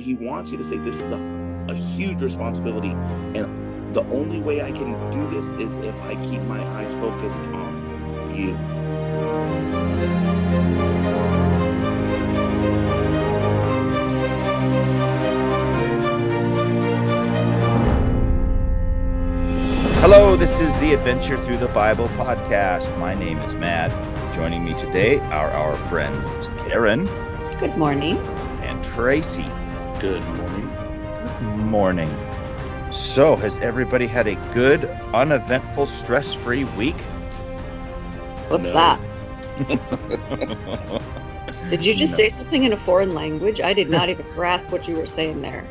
He wants you to say, this is a huge responsibility, and the only way I can do this is if I keep my eyes focused on you. Hello, this is the Adventure Through the Bible podcast. My name is Matt. Joining me today are our friends Karen. Good morning. And Tracy. Good morning. Good morning. So, has everybody had a good, uneventful, stress-free week? What's that? Did you just say something in a foreign language? I did not even grasp what you were saying there.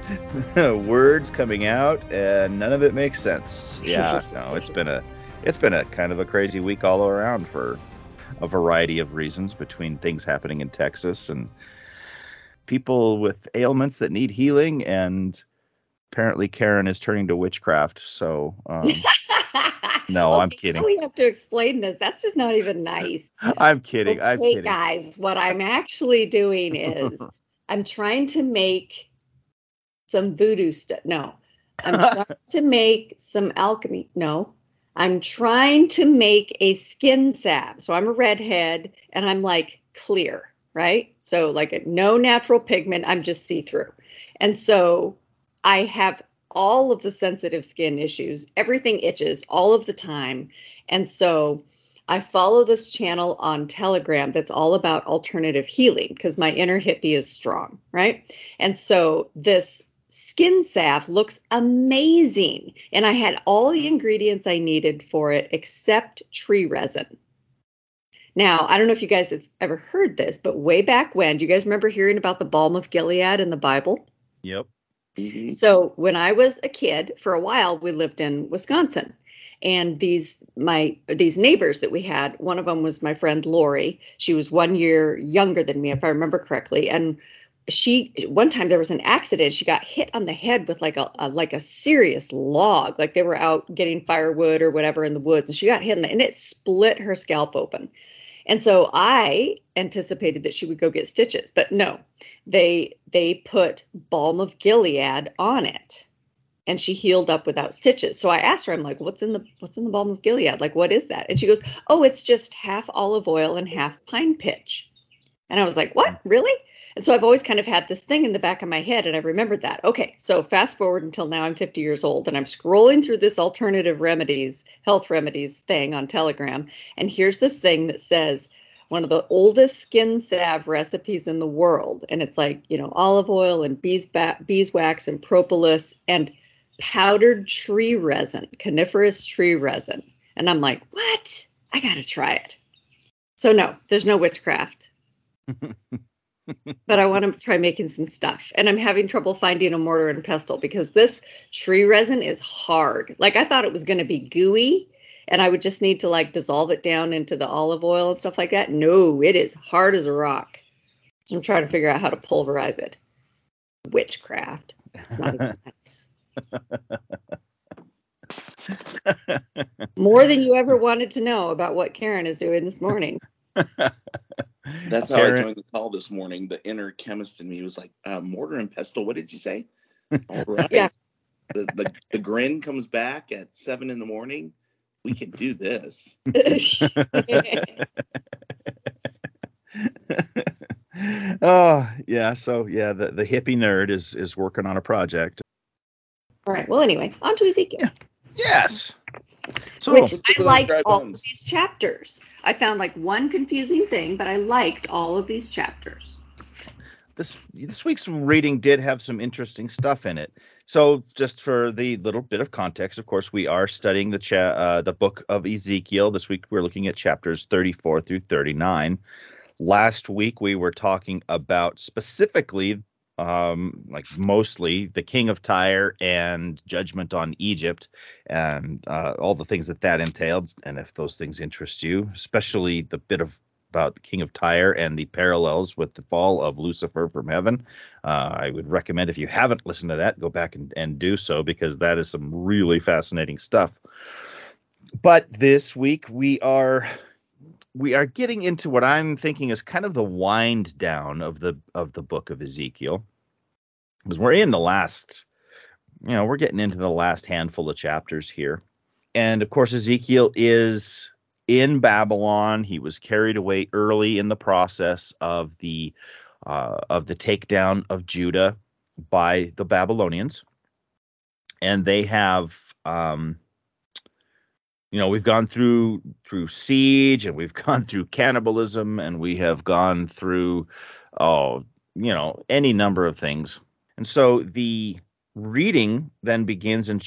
Words coming out, and none of it makes sense. Yeah, no, it's been a kind of a crazy week all around for a variety of reasons, between things happening in Texas and people with ailments that need healing, and apparently Karen is turning to witchcraft. So, no, okay, I'm kidding. We have to explain this. That's just not even nice. I'm kidding. Okay, I'm kidding. Guys, what I'm actually doing is I'm trying to make some voodoo stuff. No, I'm trying to make some alchemy. No, I'm trying to make a skin salve. So I'm a redhead, and I'm like clear. Right? So like no natural pigment, I'm just see-through. And so I have all of the sensitive skin issues. Everything itches all of the time. And so I follow this channel on Telegram that's all about alternative healing because my inner hippie is strong, right? And so this skin salve looks amazing. And I had all the ingredients I needed for it except tree resin. Now, I don't know if you guys have ever heard this, but way back when, do you guys remember hearing about the Balm of Gilead in the Bible? Yep. So when I was a kid, for a while, we lived in Wisconsin. And these neighbors that we had, one of them was my friend Lori. She was 1 year younger than me, if I remember correctly. And one time there was an accident. She got hit on the head with like a serious log. Like they were out getting firewood or whatever in the woods, and she got hit and it split her scalp open. And so I anticipated that she would go get stitches, but no, they put Balm of Gilead on it, and she healed up without stitches. So I asked her, I'm like, what's in the Balm of Gilead? Like, what is that? And she goes, oh, it's just half olive oil and half pine pitch. And I was like, what? Really? And so I've always kind of had this thing in the back of my head, and I remembered that. Okay, so fast forward until now I'm 50 years old, and I'm scrolling through this alternative remedies, health remedies thing on Telegram. And here's this thing that says one of the oldest skin salve recipes in the world. And it's like, you know, olive oil and beeswax and propolis and powdered tree resin, coniferous tree resin. And I'm like, what? I got to try it. So no, there's no witchcraft. But I want to try making some stuff, and I'm having trouble finding a mortar and pestle because this tree resin is hard. Like I thought it was going to be gooey and I would just need to like dissolve it down into the olive oil and stuff like that. No, it is hard as a rock. So I'm trying to figure out how to pulverize it. Witchcraft. It's not even nice. More than you ever wanted to know about what Karen is doing this morning. That's how Karen. I joined the call this morning. The inner chemist in me was like, mortar and pestle, what did you say? All right. Yeah. The grin comes back at 7 in the morning. We can do this. Oh, yeah. So, yeah, the hippie nerd is working on a project. All right. Well, anyway, on to Ezekiel. Yeah. Yes. So, which I liked all of these chapters. I found like one confusing thing, but I liked all of these chapters. This week's reading did have some interesting stuff in it. So just for the little bit of context, of course, we are studying the book of Ezekiel. This week we're looking at chapters 34 through 39. Last week we were talking about specifically mostly the king of Tyre and judgment on Egypt and all the things that entailed. And if those things interest you, especially the bit about the king of Tyre and the parallels with the fall of Lucifer from heaven, I would recommend if you haven't listened to that, go back and do so, because that is some really fascinating stuff. But this week we are getting into what I'm thinking is kind of the wind down of the book of Ezekiel. because we're in the last, you know, we're getting into the last handful of chapters here. And of course, Ezekiel is in Babylon. He was carried away early in the process of the takedown of Judah by the Babylonians. And they have, you know, we've gone through siege, and we've gone through cannibalism, and we have gone through, you know, any number of things. And so the reading then begins in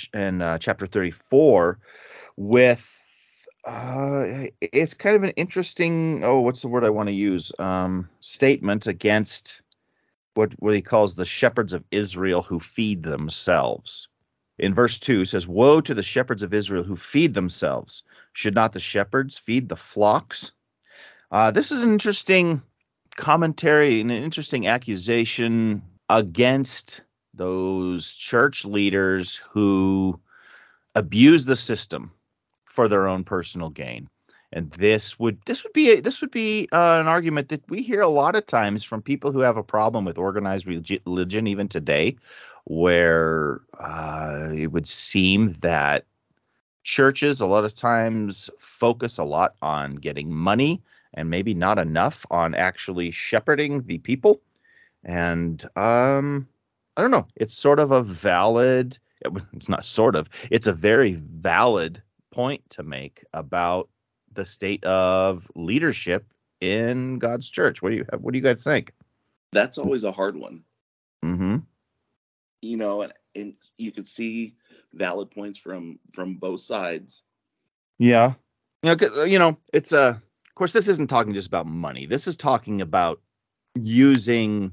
chapter 34 with, it's kind of an interesting, what's the word I want to use? Statement against what he calls the shepherds of Israel who feed themselves. In verse 2 says, "Woe to the shepherds of Israel who feed themselves. Should not the shepherds feed the flocks?" This is an interesting commentary and an interesting accusation against those church leaders who abuse the system for their own personal gain. And this would be an argument that we hear a lot of times from people who have a problem with organized religion even today, where it would seem that churches a lot of times focus a lot on getting money and maybe not enough on actually shepherding the people. And I don't know. It's sort of a valid, it's not sort of, it's a very valid point to make about the state of leadership in God's church. What do you guys think? That's always a hard one. Mm-hmm. You know, and you could see valid points from both sides. Yeah. You know, it's of course, this isn't talking just about money. This is talking about using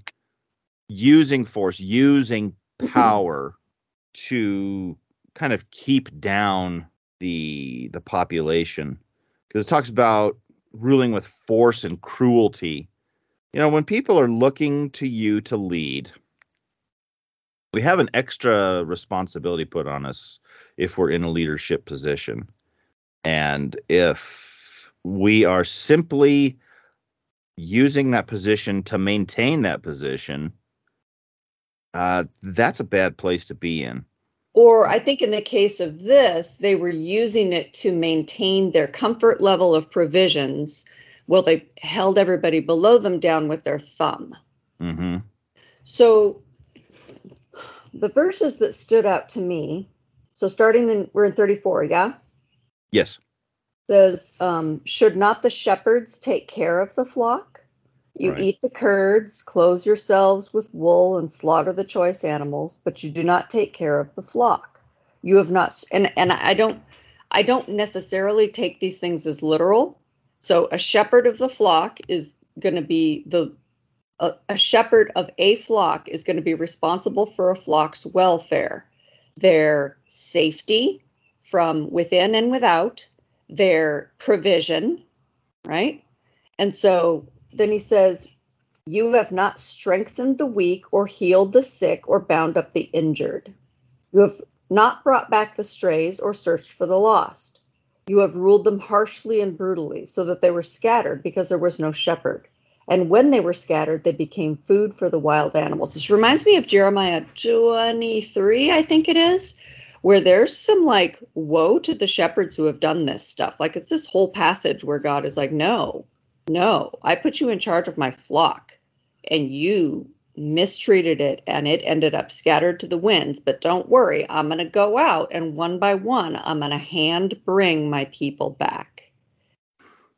force, using power to kind of keep down the population. Because it talks about ruling with force and cruelty. You know, when people are looking to you to lead, we have an extra responsibility put on us if we're in a leadership position. And if we are simply using that position to maintain that position, that's a bad place to be in. Or I think in the case of this, they were using it to maintain their comfort level of provisions while they held everybody below them down with their thumb. Mm-hmm. So the verses that stood out to me, so starting we're in 34, yeah? Yes. It says, should not the shepherds take care of the flock? You right. Eat the curds, clothe yourselves with wool, and slaughter the choice animals, but you do not take care of the flock. You have not, and I don't necessarily take these things as literal. So a shepherd of the flock is going to be a shepherd of a flock is going to be responsible for a flock's welfare, their safety from within and without, their provision, right? And so then he says, you have not strengthened the weak or healed the sick or bound up the injured. You have not brought back the strays or searched for the lost. You have ruled them harshly and brutally so that they were scattered because there was no shepherd. And when they were scattered, they became food for the wild animals. This reminds me of Jeremiah 23, I think it is, where there's some like, woe to the shepherds who have done this stuff. Like it's this whole passage where God is like, no, I put you in charge of my flock and you mistreated it and it ended up scattered to the winds. But don't worry, I'm going to go out and one by one, I'm going to hand bring my people back.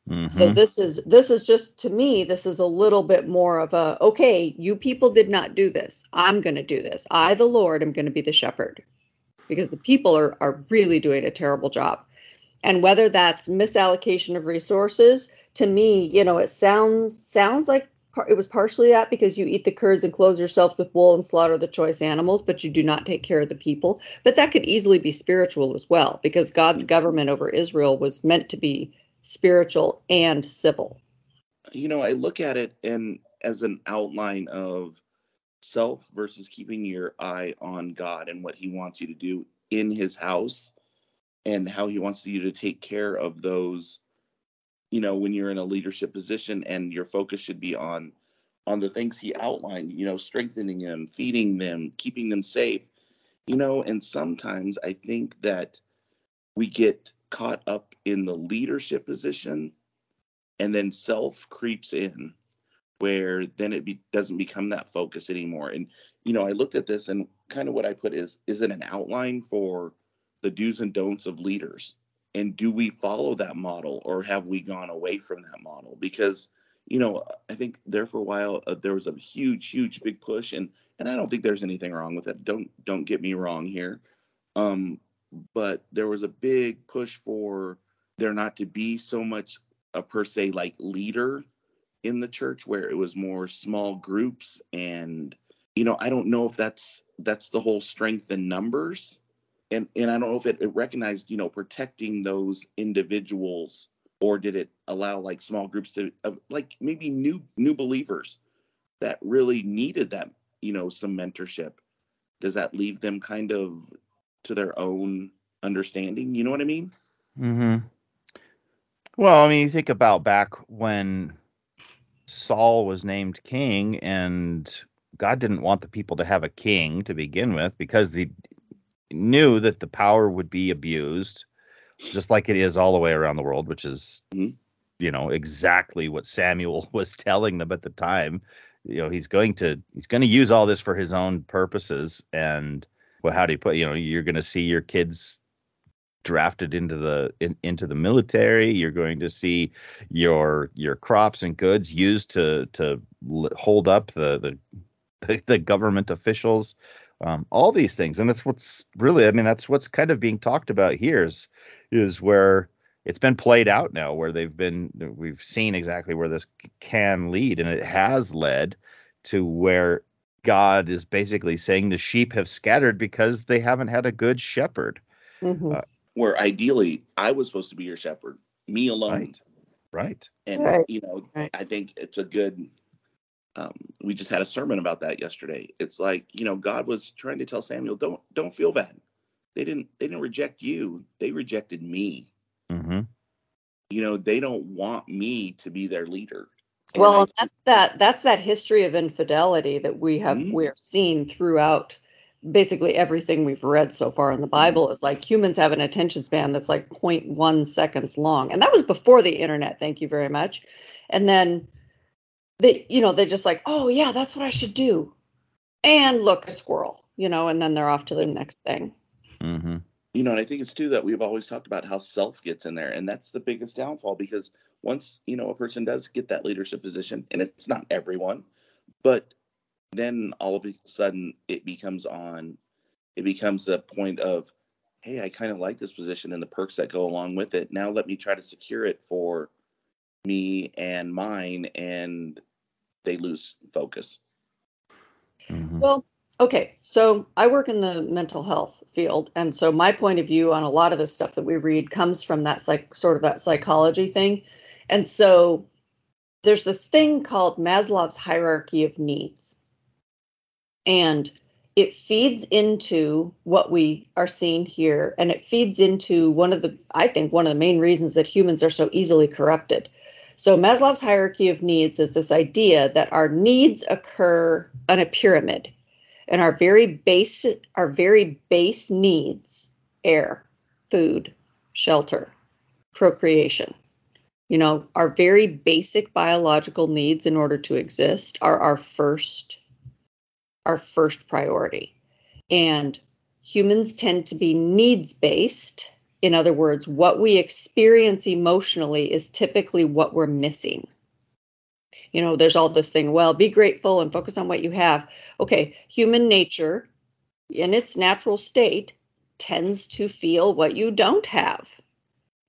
Mm-hmm. So this is just, to me, this is a little bit more of a, okay, you people did not do this. I'm going to do this. I, the Lord, am going to be the shepherd because the people are really doing a terrible job. And whether that's misallocation of resources, to me, you know, it sounds like it was partially that because you eat the curds and clothe yourself with wool and slaughter the choice animals, but you do not take care of the people. But that could easily be spiritual as well, because God's government over Israel was meant to be spiritual and civil. You know, I look at it and as an outline of self versus keeping your eye on God and what he wants you to do in his house and how he wants you to take care of those, you know, when you're in a leadership position and your focus should be on on the things he outlined, you know, strengthening them, feeding them, keeping them safe, you know. And sometimes I think that we get caught up in the leadership position, and then self creeps in, where then it doesn't become that focus anymore. And, you know, I looked at this and kind of what I put is it an outline for the do's and don'ts of leaders? And do we follow that model, or have we gone away from that model? Because, you know, I think there for a while, there was a huge, big push. And I don't think there's anything wrong with it. Don't get me wrong here. But there was a big push for there not to be so much a per se like leader in the church, where it was more small groups. And, you know, I don't know if that's the whole strength in numbers. And I don't know if it recognized, you know, protecting those individuals, or did it allow like small groups to like maybe new believers that really needed that, you know, some mentorship. Does that leave them kind of to their own understanding? You know what I mean? Mm-hmm. Well, I mean, you think about back when Saul was named king, and God didn't want the people to have a king to begin with, because he knew that the power would be abused, just like it is all the way around the world, which is, you know, exactly what Samuel was telling them at the time. You know, he's going to use all this for his own purposes. And, well, how do you put, you know, you're going to see your kids drafted into the military. You're going to see your crops and goods used to hold up the government officials, all these things. And that's what's really, I mean, that's what's kind of being talked about here is where it's been played out now, where we've seen exactly where this can lead. And it has led to where God is basically saying the sheep have scattered because they haven't had a good shepherd. Mm-hmm. Where ideally I was supposed to be your shepherd, me alone. Right. And, you know, I think it's a good, we just had a sermon about that yesterday. It's like, you know, God was trying to tell Samuel, don't feel bad. They didn't reject you. They rejected me. Mm-hmm. You know, they don't want me to be their leader. And well, that's that history of infidelity that we have, mm-hmm. we're seen throughout basically everything we've read so far in the Bible. Is like humans have an attention span that's like 0.1 seconds long. And that was before the internet. Thank you very much. And then they, you know, they're just like, oh yeah, that's what I should do. And look, a squirrel, you know, and then they're off to the next thing. Mm-hmm. You know, and I think it's too that we've always talked about how self gets in there. And that's the biggest downfall, because once, you know, a person does get that leadership position, and it's not everyone, but then all of a sudden it becomes a point of, hey, I kind of like this position and the perks that go along with it. Now let me try to secure it for me and mine, and they lose focus. Mm-hmm. Well, okay. So I work in the mental health field. And so my point of view on a lot of the stuff that we read comes from that sort of that psychology thing. And so there's this thing called Maslow's hierarchy of needs. And it feeds into what we are seeing here. And it feeds into one of the main reasons that humans are so easily corrupted. So Maslow's hierarchy of needs is this idea that our needs occur on a pyramid, and our very base needs, air, food, shelter, procreation, you know, our very basic biological needs in order to exist are our first priority. And humans tend to be needs-based. In other words, what we experience emotionally is typically what we're missing. You know, there's all this thing, well, be grateful and focus on what you have. Okay, human nature in its natural state tends to feel what you don't have.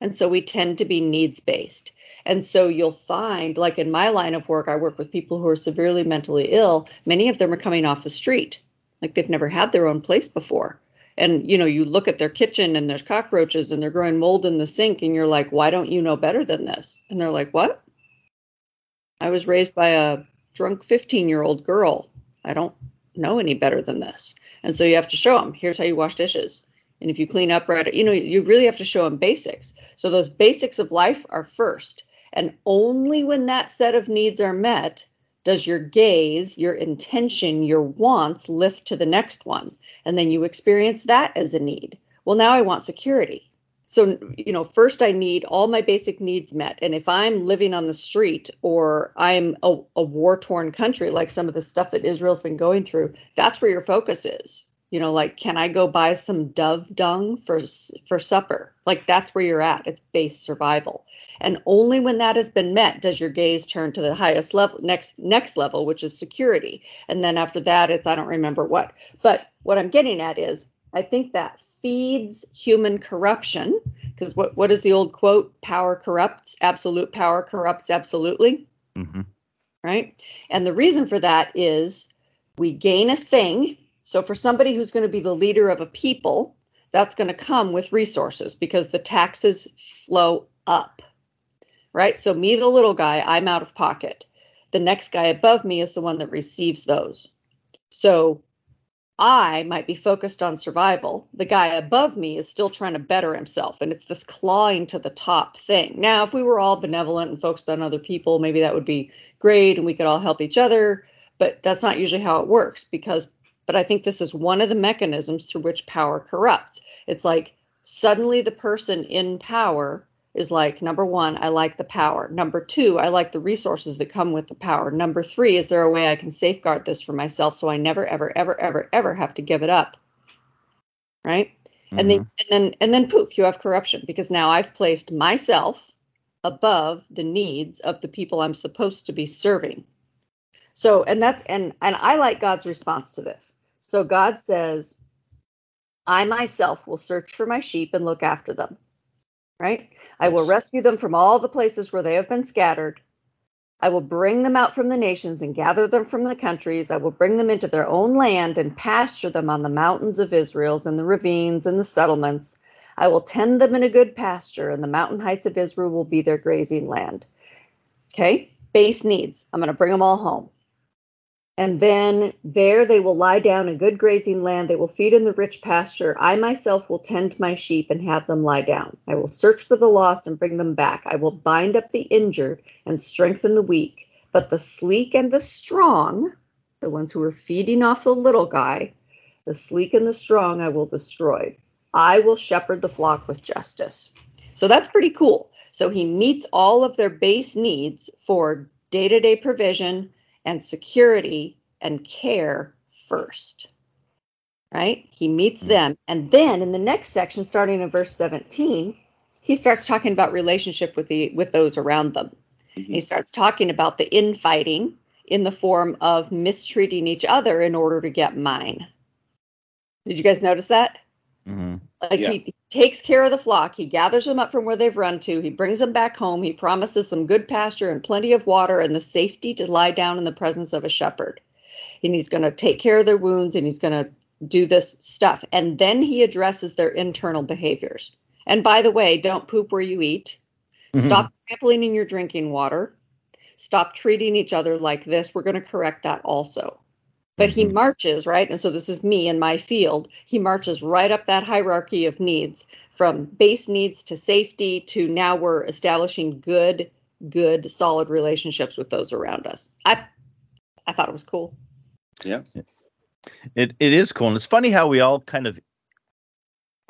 And so we tend to be needs-based. And so you'll find, like in my line of work, I work with people who are severely mentally ill. Many of them are coming off the street, like they've never had their own place before. And, you know, you look at their kitchen and there's cockroaches and they're growing mold in the sink, and you're like, why don't you know better than this? And they're like, what? I was raised by a drunk 15-year-old girl. I don't know any better than this. And so you have to show them, here's how you wash dishes. And if you clean up right, you know, you really have to show them basics. So those basics of life are first. And only when that set of needs are met Does your gaze, your intention, your wants lift to the next one? And then you experience that as a need. Well, now I want security. So, you know, first I need all my basic needs met. And if I'm living on the street or I'm a war-torn country, like some of the stuff that Israel's been going through, that's where your focus is. You know, like, can I go buy some dove dung for supper? Like, that's where you're at. It's base survival. And only when that has been met does your gaze turn to the highest level, next level, which is security. And then after that, it's I don't remember what. But what I'm getting at is I think that feeds human corruption, because what is the old quote? Power corrupts, absolute power corrupts absolutely. Mm-hmm. Right? And the reason for that is we gain a thing. So for somebody who's going to be the leader of a people, that's going to come with resources because the taxes flow up, right? So me, the little guy, I'm out of pocket. The next guy above me is the one that receives those. So I might be focused on survival. The guy above me is still trying to better himself, and it's this clawing to the top thing. Now, if we were all benevolent and focused on other people, maybe that would be great and we could all help each other, but that's not usually how it works But I think this is one of the mechanisms through which power corrupts. It's like suddenly the person in power is like, number one, I like the power. Number two, I like the resources that come with the power. Number three, is there a way I can safeguard this for myself so I never, ever, ever, ever, ever have to give it up? Right? Mm-hmm. And then poof, you have corruption because now I've placed myself above the needs of the people I'm supposed to be serving. So, and I like God's response to this. So God says, I myself will search for my sheep and look after them, right? I will rescue them from all the places where they have been scattered. I will bring them out from the nations and gather them from the countries. I will bring them into their own land and pasture them on the mountains of Israel and the ravines and the settlements. I will tend them in a good pasture, and the mountain heights of Israel will be their grazing land. Okay, base needs. I'm going to bring them all home. And then there they will lie down in good grazing land. They will feed in the rich pasture. I myself will tend my sheep and have them lie down. I will search for the lost and bring them back. I will bind up the injured and strengthen the weak. But the sleek and the strong, the ones who are feeding off the little guy, the sleek and the strong I will destroy. I will shepherd the flock with justice. So that's pretty cool. So he meets all of their base needs for day-to-day provision and security and care first, right? He meets them. And then in the next section, starting in verse 17, he starts talking about relationship with those around them. Mm-hmm. He starts talking about the infighting in the form of mistreating each other in order to get mine. Did you guys notice that? Mm-hmm. Like yeah. He takes care of the flock. He gathers them up from where they've run to. He brings them back home. He promises them good pasture and plenty of water and the safety to lie down in the presence of a shepherd. And he's going to take care of their wounds, and he's going to do this stuff. And then he addresses their internal behaviors. And by the way, don't poop where you eat. Mm-hmm. Stop trampling in your drinking water. Stop treating each other like this. We're going to correct that also. But he marches, right? And so this is me in my field. He marches right up that hierarchy of needs, from base needs to safety to now we're establishing good, solid relationships with those around us. I thought it was cool. Yeah. It is cool. And it's funny how we all kind of,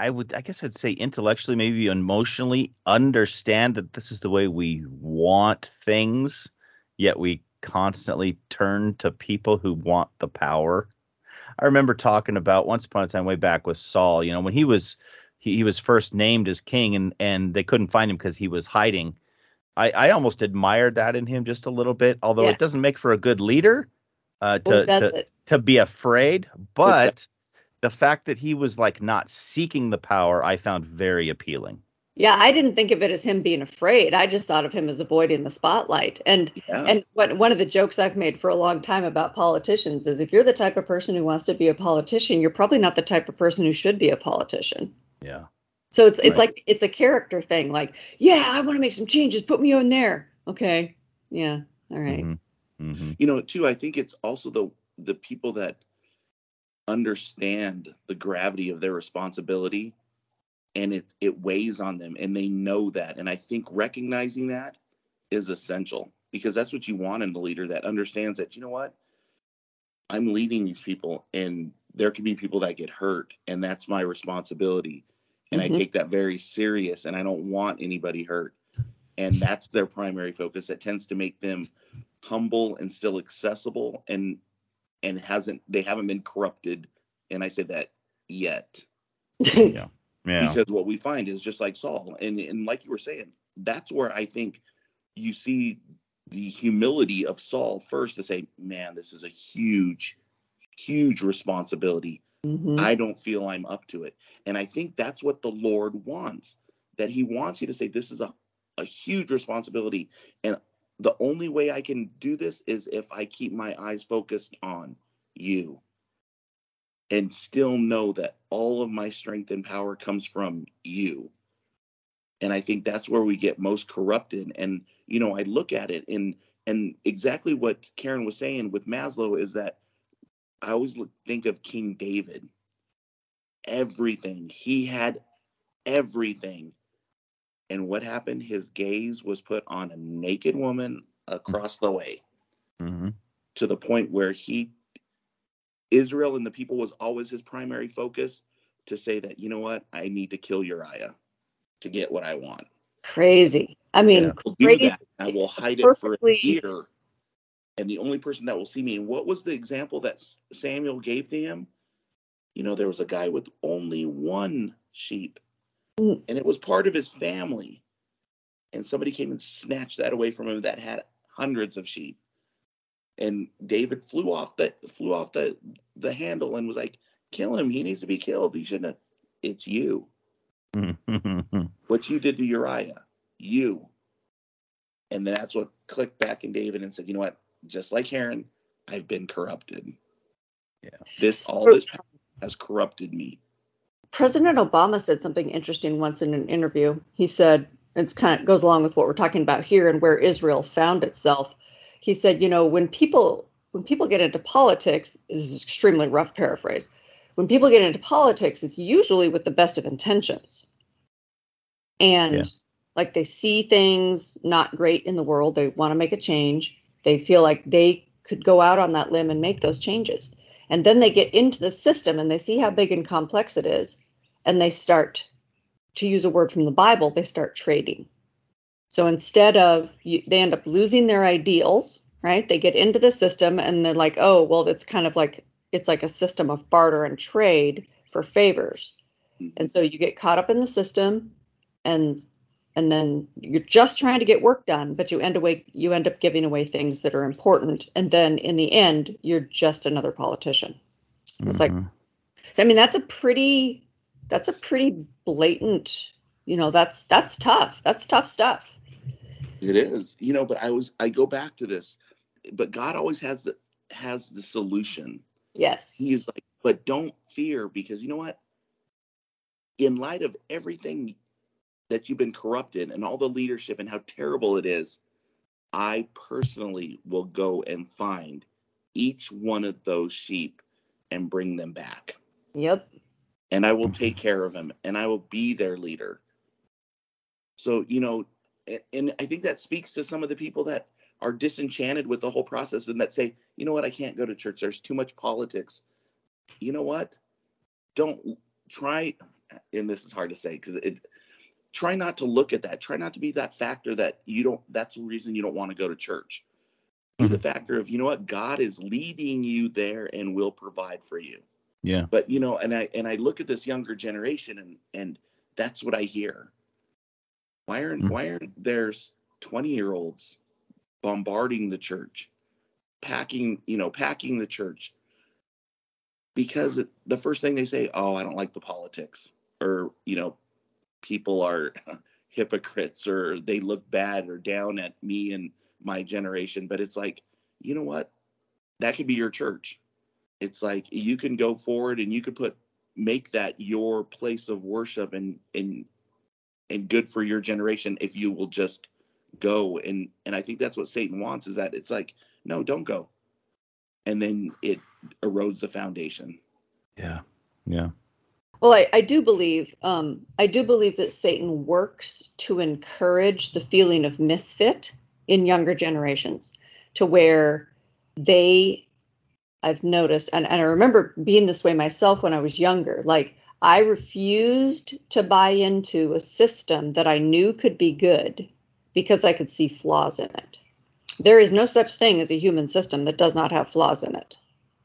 I'd say intellectually, maybe emotionally understand that this is the way we want things, yet we constantly turn to people who want the power. I remember talking about once upon a time way back with Saul, you know, when he was first named as king and they couldn't find him because he was hiding. I almost admired that in him just a little bit, although it doesn't make for a good leader to be afraid. But the fact that he was like not seeking the power, I found very appealing. Yeah, I didn't think of it as him being afraid. I just thought of him as avoiding the spotlight. And what one of the jokes I've made for a long time about politicians is if you're the type of person who wants to be a politician, you're probably not the type of person who should be a politician. Yeah. So it's like it's a character thing. Like, yeah, I want to make some changes. Put me on there. Okay. Yeah. All right. Mm-hmm. Mm-hmm. You know, too, I think it's also the people that understand the gravity of their responsibility. And it weighs on them, and they know that. And I think recognizing that is essential. because that's what you want in the leader that understands that, you know what, I'm leading these people and there can be people that get hurt, and that's my responsibility. And I take that very serious, and I don't want anybody hurt. And that's their primary focus. That tends to make them humble and still accessible, and they haven't been corrupted. And I say that yet. Yeah. Because what we find is just like Saul. And like you were saying, that's where I think you see the humility of Saul first to say, man, this is a huge, huge responsibility. Mm-hmm. I don't feel I'm up to it. And I think that's what the Lord wants, that he wants you to say, this is a huge responsibility. And the only way I can do this is if I keep my eyes focused on you and still know that all of my strength and power comes from you. And I think that's where we get most corrupted. And, you know, I look at it and exactly what Karen was saying with Maslow is that I always think of King David. Everything. He had everything. And what happened? His gaze was put on a naked woman across the way, to the point where Israel and the people was always his primary focus to say that, you know what, I need to kill Uriah to get what I want. Crazy. I mean, yeah, crazy. I will hide it for a year. And the only person that will see me, and what was the example that Samuel gave to him? You know, there was a guy with only one sheep, and it was part of his family. And somebody came and snatched that away from him that had hundreds of sheep. And David flew off the handle and was like, kill him. He needs to be killed. He shouldn't have. It's you. What you did to Uriah, you. And then that's what clicked back in David and said, you know what? Just like Aaron, I've been corrupted. Yeah, all this has corrupted me. President Obama said something interesting once in an interview. He said, it kind of goes along with what we're talking about here and where Israel found itself. He said, you know, when people get into politics, this is an extremely rough paraphrase. When people get into politics, it's usually with the best of intentions. And like they see things not great in the world. They want to make a change. They feel like they could go out on that limb and make those changes. And then they get into the system and they see how big and complex it is. And they start, to use a word from the Bible, they start trading. So instead of, they end up losing their ideals, right? They get into the system and they're like, oh, well, it's kind of like, it's like a system of barter and trade for favors. And so you get caught up in the system and then you're just trying to get work done, but you end up giving away things that are important. And then in the end, you're just another politician. It's that's a pretty blatant, you know, that's tough. That's tough stuff. It is, you know, but I go back to this, but God always has the solution. Yes. He's like, but don't fear, because you know what? In light of everything that you've been corrupted and all the leadership and how terrible it is, I personally will go and find each one of those sheep and bring them back. Yep. And I will take care of them and I will be their leader. So, you know, and I think that speaks to some of the people that are disenchanted with the whole process and that say, you know what, I can't go to church. There's too much politics. You know what? Don't try. And this is hard to say because try not to look at that. Try not to be that factor that you don't, that's the reason you don't want to go to church. Be the factor of, you know what, God is leading you there and will provide for you. Yeah. But, you know, and I look at this younger generation and that's what I hear. Why aren't there 20-year-olds bombarding the church, packing the church? Because the first thing they say, oh, I don't like the politics, or, you know, people are hypocrites or they look bad or down at me and my generation. But it's like, you know what? That could be your church. It's like you can go forward and you could make that your place of worship and good for your generation if you will just go. And I think that's what Satan wants, is that it's like, no, don't go. And then it erodes the foundation. Yeah. Yeah. Well, I do believe that Satan works to encourage the feeling of misfit in younger generations to where they, I've noticed, and I remember being this way myself when I was younger, like I refused to buy into a system that I knew could be good because I could see flaws in it. There is no such thing as a human system that does not have flaws in it.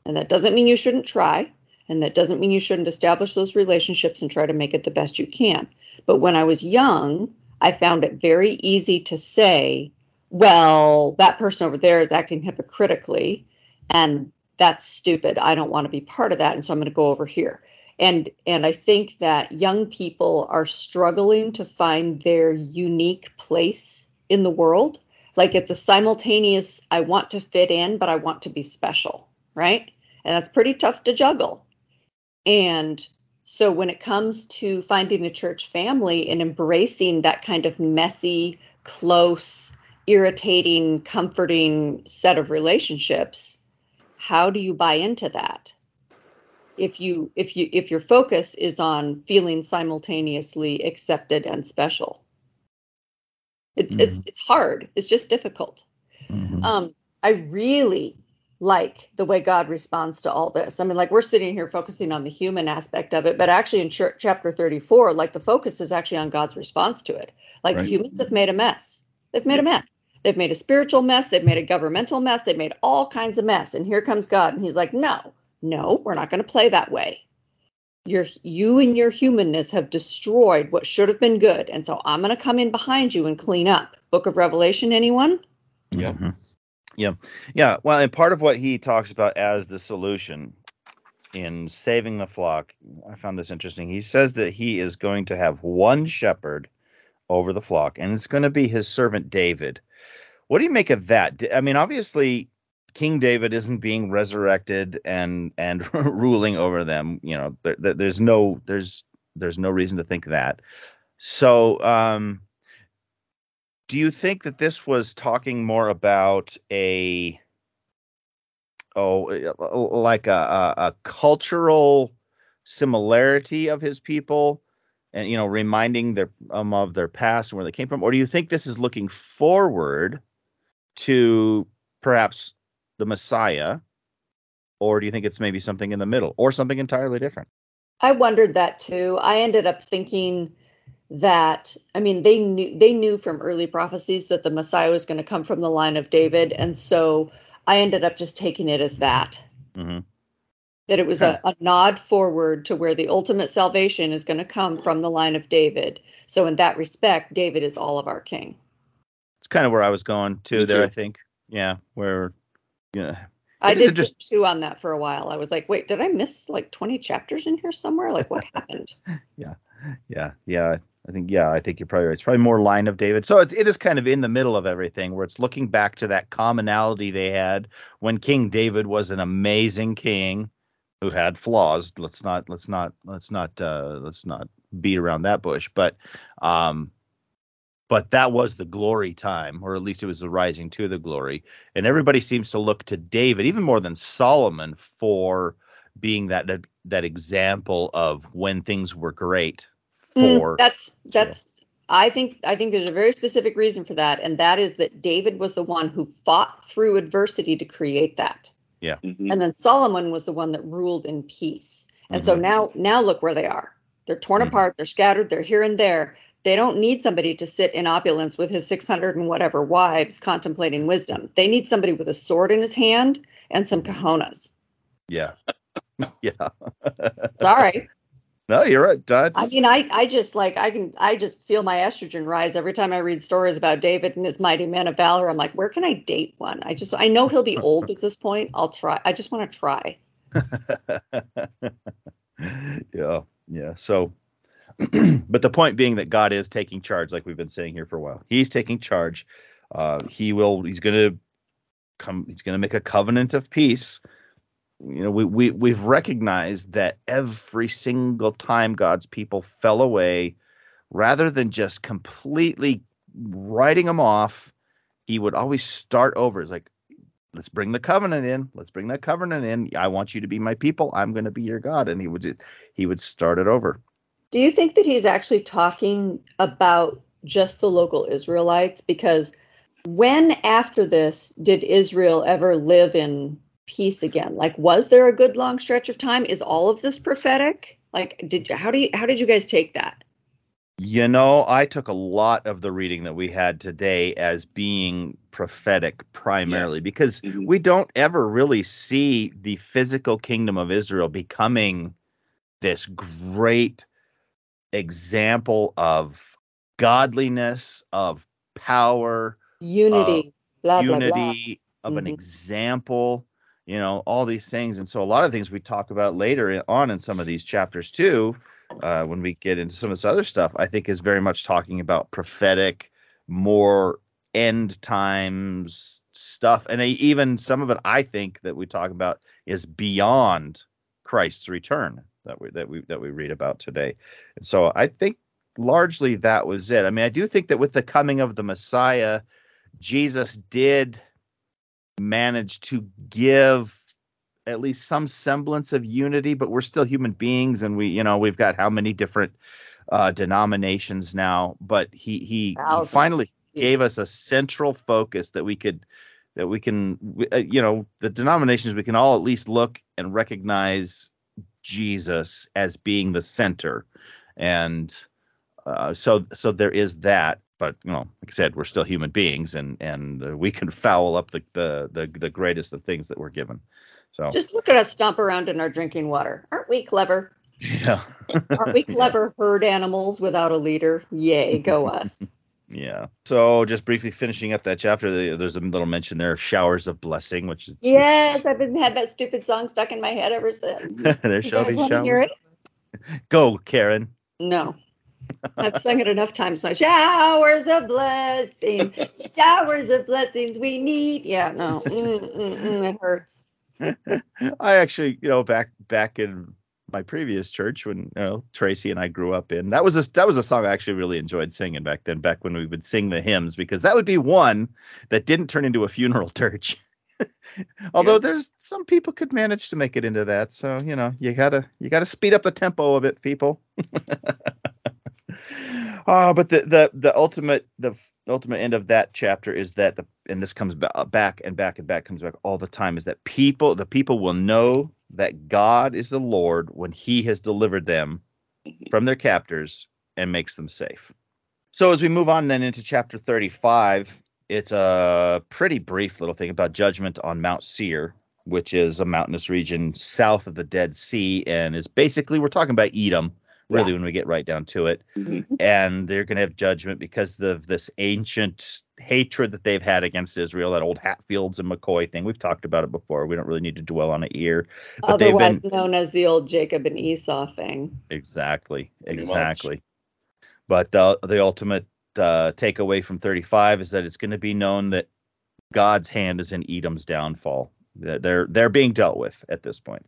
And that doesn't mean you shouldn't try. And that doesn't mean you shouldn't establish those relationships and try to make it the best you can. But when I was young, I found it very easy to say, well, that person over there is acting hypocritically, and that's stupid. I don't want to be part of that, and so I'm going to go over here. And I think that young people are struggling to find their unique place in the world. Like it's a simultaneous, I want to fit in, but I want to be special, right? And that's pretty tough to juggle. And so when it comes to finding a church family and embracing that kind of messy, close, irritating, comforting set of relationships, how do you buy into that? If your focus is on feeling simultaneously accepted and special, it's hard. It's just difficult. Mm-hmm. I really like the way God responds to all this. I mean, like we're sitting here focusing on the human aspect of it, but actually in chapter 34, like the focus is actually on God's response to it. Like right. Humans have made a mess. They've made a mess. They've made a spiritual mess. They've made a governmental mess. They've made all kinds of mess. And here comes God. And he's like, no, we're not going to play that way. You and your humanness have destroyed what should have been good. And so I'm going to come in behind you and clean up. Book of Revelation, anyone? Yeah. Mm-hmm. Yeah. Yeah. Well, and part of what he talks about as the solution in saving the flock, I found this interesting. He says that he is going to have one shepherd over the flock, and it's going to be his servant David. What do you make of that? I mean, obviously, King David isn't being resurrected and ruling over them. You know, there's no reason to think that. So, do you think that this was talking more about a cultural similarity of his people and, you know, reminding them of their past and where they came from? Or do you think this is looking forward to perhaps the Messiah? Or do you think it's maybe something in the middle or something entirely different? I wondered that, too. I ended up thinking that, I mean, they knew from early prophecies that the Messiah was going to come from the line of David. And so I ended up just taking it as that, mm-hmm. that it was a nod forward to where the ultimate salvation is going to come from the line of David. So in that respect, David is all of our king. It's kind of where I was going too there, I think. Yeah. Where, yeah. I did just chew on that for a while. I was like, wait, did I miss like 20 chapters in here somewhere? Like what happened? Yeah. I think you're probably right. It's probably more line of David. So it is kind of in the middle of everything where it's looking back to that commonality they had when King David was an amazing king who had flaws. Let's not beat around that bush. But that was the glory time, or at least it was the rising to the glory. And everybody seems to look to David even more than Solomon for being that example of when things were great. I think there's a very specific reason for that, and that is that David was the one who fought through adversity to create that. Yeah. Mm-hmm. And then Solomon was the one that ruled in peace. And mm-hmm. so now look where they are. They're torn mm-hmm. apart, they're scattered, they're here and there. They don't need somebody to sit in opulence with his 600 and whatever wives contemplating wisdom. They need somebody with a sword in his hand and some cojones. Yeah. yeah. Sorry. No, you're right. That's... I mean, I just feel my estrogen rise every time I read stories about David and his mighty men of valor. I'm like, where can I date one? I know he'll be old at this point. I'll try. I just want to try. yeah. Yeah. So, but the point being that God is taking charge, like we've been saying here for a while. He's taking charge. He's going to make a covenant of peace. You know, we've recognized that every single time God's people fell away, rather than just completely writing them off, he would always start over. It's like, let's bring the covenant in. Let's bring that covenant in. I want you to be my people. I'm going to be your God. And he would start it over. Do you think that he's actually talking about just the local Israelites? Because When after this did Israel ever live in peace again? Like, was there a good long stretch of time? Is all of this prophetic? Like, how did you guys take that? You know, I took a lot of the reading that we had today as being prophetic primarily, because we don't ever really see the physical kingdom of Israel becoming this great example of godliness, of power, unity, blah, blah, blah. Of an example, you know, all these things. And so a lot of things we talk about later on in some of these chapters too, when we get into some of this other stuff, I think is very much talking about prophetic, more end times stuff. And even some of it, I think, that we talk about is beyond Christ's return that we read about today. And so I think largely that was it. I mean, I do think that with the coming of the Messiah, Jesus did manage to give at least some semblance of unity, but we're still human beings, and we've got how many different denominations now. But he finally gave us a central focus that we can the denominations we can all at least look and recognize Jesus as being the center, and so there is that. But, you know, like I said, we're still human beings, and we can foul up the greatest of things that we're given. So just look at us stomp around in our drinking water. Aren't we clever? Yeah. Aren't we clever herd animals without a leader? Yay, go us. Yeah. So just briefly finishing up that chapter, there's a little mention there of showers of blessing, which is... Yes, I've had that stupid song stuck in my head ever since. There shall be showers. Hear it? Go, Karen. No. I've sung it enough times. My showers of blessing, showers of blessings we need. Yeah, no, it hurts. I actually, back in my previous church when Tracy and I grew up in, that was a song I actually really enjoyed singing back then. Back when we would sing the hymns, because that would be one that didn't turn into a funeral church. Although there's some people could manage to make it into that. So you gotta speed up the tempo of it, people. But the ultimate end of that chapter is that this comes back all the time, is that the people will know that God is the Lord when He has delivered them from their captors and makes them safe. So as we move on then into chapter 35, it's a pretty brief little thing about judgment on Mount Seir, which is a mountainous region south of the Dead Sea, and is basically, we're talking about Edom. Really, when we get right down to it, and they're going to have judgment because of this ancient hatred that they've had against Israel, that old Hatfields and McCoy thing. We've talked about it before. We don't really need to dwell on it here. But otherwise known as the old Jacob and Esau thing. Exactly. But the ultimate takeaway from 35 is that it's going to be known that God's hand is in Edom's downfall. They're being dealt with at this point.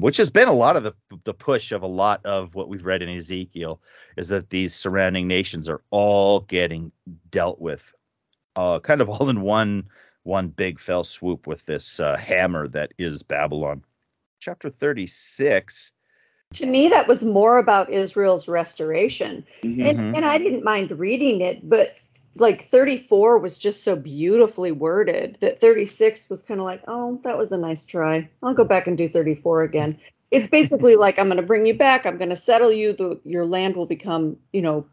Which has been a lot of the push of a lot of what we've read in Ezekiel, is that these surrounding nations are all getting dealt with, kind of all in one big fell swoop with this hammer that is Babylon. Chapter 36. To me, that was more about Israel's restoration, and I didn't mind reading it, but like 34 was just so beautifully worded that 36 was kind of like, oh, that was a nice try. I'll go back and do 34 again. It's basically like, I'm going to bring you back. I'm going to settle you. Your land will become,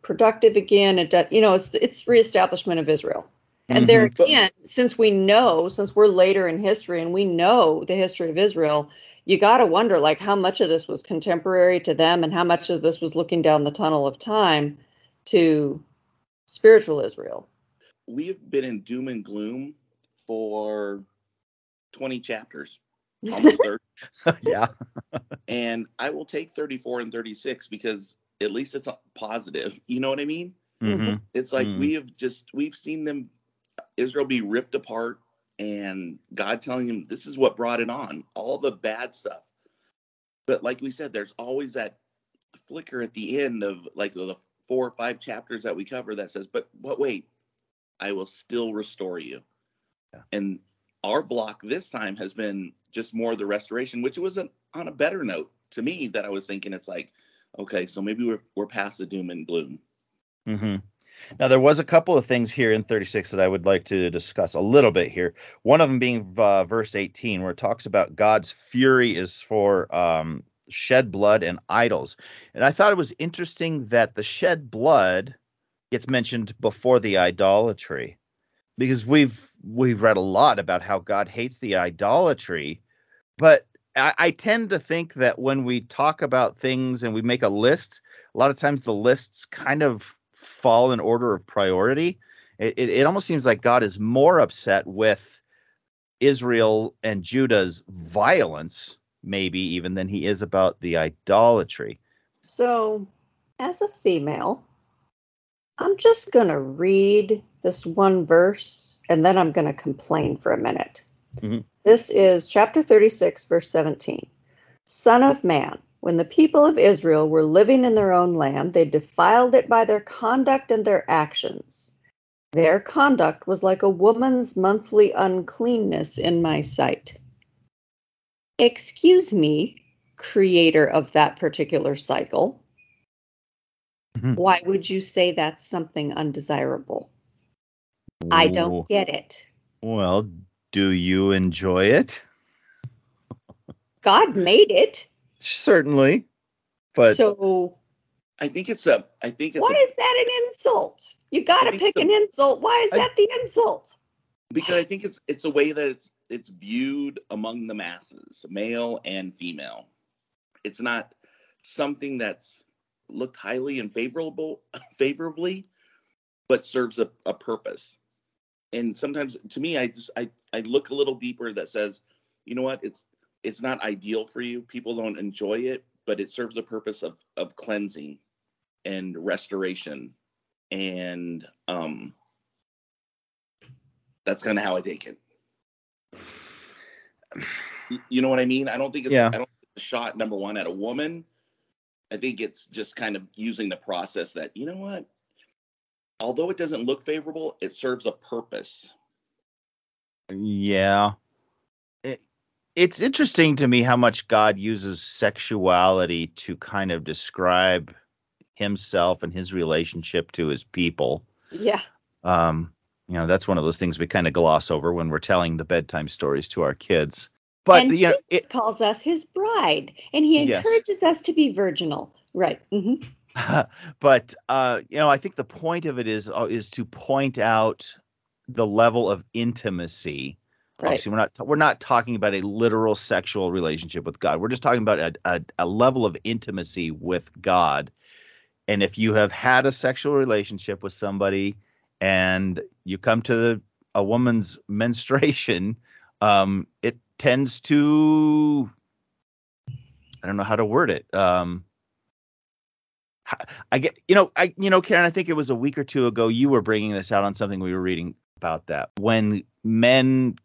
productive again. And, it's reestablishment of Israel. And there again, since we're later in history and we know the history of Israel, you got to wonder like how much of this was contemporary to them and how much of this was looking down the tunnel of time to spiritual Israel. We've been in doom and gloom for 20 chapters, almost 30. Yeah. And I will take 34 and 36 because at least it's positive. You know what I mean? Mm-hmm. It's like we've seen Israel be ripped apart, and God telling him this is what brought it on, all the bad stuff. But like we said, there's always that flicker at the end of like the 4 or 5 chapters that we cover that says, but wait, I will still restore you. Yeah. And our block this time has been just more of the restoration, which was on a better note to me, that I was thinking, it's like, okay, so maybe we're past the doom and gloom. Mm-hmm. Now, there was a couple of things here in 36 that I would like to discuss a little bit here. One of them being verse 18, where it talks about God's fury is for shed blood and idols. And I thought it was interesting that the shed blood gets mentioned before the idolatry, because we've read a lot about how God hates the idolatry. But I tend to think that when we talk about things and we make a list, a lot of times the lists kind of fall in order of priority. It almost seems like God is more upset with Israel and Judah's violence, maybe even, than he is about the idolatry. So, as a female, I'm just going to read this one verse, and then I'm going to complain for a minute. Mm-hmm. This is chapter 36, verse 17. Son of man, when the people of Israel were living in their own land, they defiled it by their conduct and their actions. Their conduct was like a woman's monthly uncleanness in my sight. Excuse me, creator of that particular cycle. Mm-hmm. Why would you say that's something undesirable? Ooh. I don't get it. Well, do you enjoy it? God made it. Certainly. But so is that an insult? You got to pick an insult. Why is that the insult? Because I think it's a way that it's viewed among the masses, male and female. It's not something that's looked highly and favorably, but serves a purpose. And sometimes, to me, I look a little deeper that says, you know what, it's not ideal for you. People don't enjoy it, but it serves the purpose of cleansing and restoration. And that's kind of how I take it. You know what I mean? I don't think it's I don't think it's a shot, number one, at a woman. I think it's just kind of using the process that, you know what, although it doesn't look favorable, it serves a purpose. Yeah. It's interesting to me how much God uses sexuality to kind of describe himself and his relationship to his people. Yeah. You know, that's one of those things we kind of gloss over when we're telling the bedtime stories to our kids. But and you Jesus know, it calls us his bride, and he encourages us to be virginal. Right. Mm-hmm. But, you know, I think the point of it is to point out the level of intimacy. Right. Obviously, we're not talking about a literal sexual relationship with God. We're just talking about a level of intimacy with God. And if you have had a sexual relationship with somebody and you come to a woman's menstruation, it tends to, I don't know how to word it. Karen, I think it was a week or two ago you were bringing this out on something we were reading about that when men,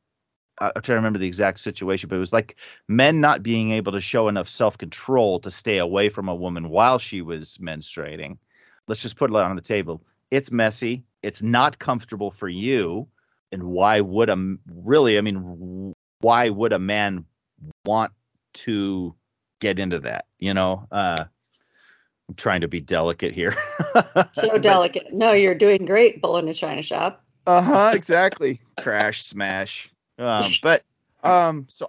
I'm trying to remember the exact situation, but it was like men not being able to show enough self-control to stay away from a woman while she was menstruating. Let's just put it on the table. It's messy. It's not comfortable for you. And why would a man want to get into that? You know, I'm trying to be delicate here. So delicate. But, no, you're doing great, bull in a china shop. Uh-huh, exactly. Crash, smash. So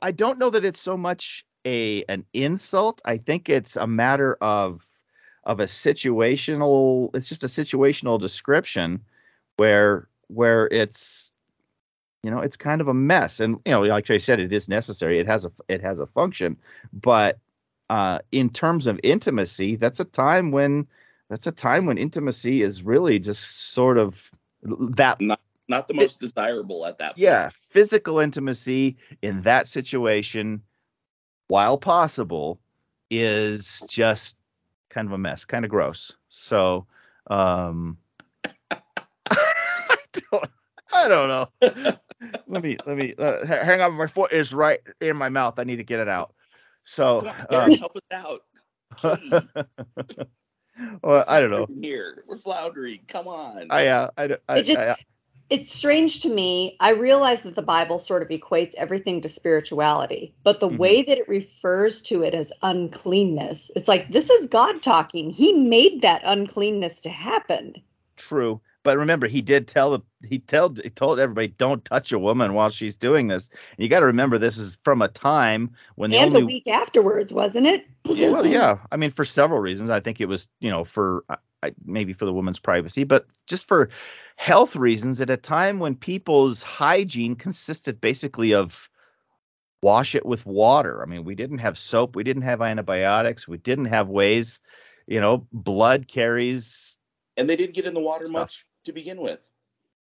I don't know that it's so much an insult. I think it's a matter of a situational. It's just a situational description where it's, you know, it's kind of a mess. And, you know, like I said, it is necessary. It has a function. But in terms of intimacy, that's a time when intimacy is really just sort of that. Not the most desirable at that point. Yeah, physical intimacy in that situation, while possible, is just kind of a mess, kind of gross. So, I don't know. Let me hang on. My foot is right in my mouth. I need to get it out. So help us out. Well, I don't know. Here we're floundering. Come on. It's strange to me. I realize that the Bible sort of equates everything to spirituality, but the way that it refers to it as uncleanness, it's like, this is God talking. He made that uncleanness to happen. True. But remember, he told everybody, don't touch a woman while she's doing this. And you got to remember, this is from a time when the week afterwards, wasn't it? Well, yeah. I mean, for several reasons. I think it was, maybe for the woman's privacy, but just for health reasons, at a time when people's hygiene consisted basically of wash it with water. I mean, we didn't have soap. We didn't have antibiotics. We didn't have ways, blood carries. And they didn't get in the water much to begin with.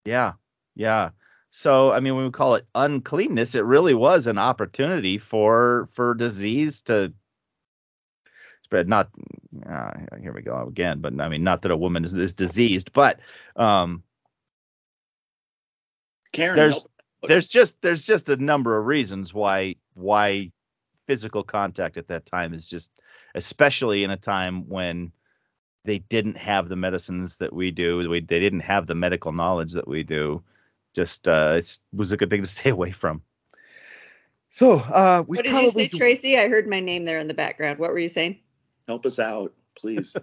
Yeah. Yeah. So, I mean, when we call it uncleanness, it really was an opportunity for disease to spread. Not here we go again, but I mean, not that a woman is diseased, but Karen, there's just a number of reasons why physical contact at that time is just, especially in a time when they didn't have the medicines that we do. They didn't have the medical knowledge that we do. Just it was a good thing to stay away from. So what did you say, Tracy? I heard my name there in the background. What were you saying? Help us out, please.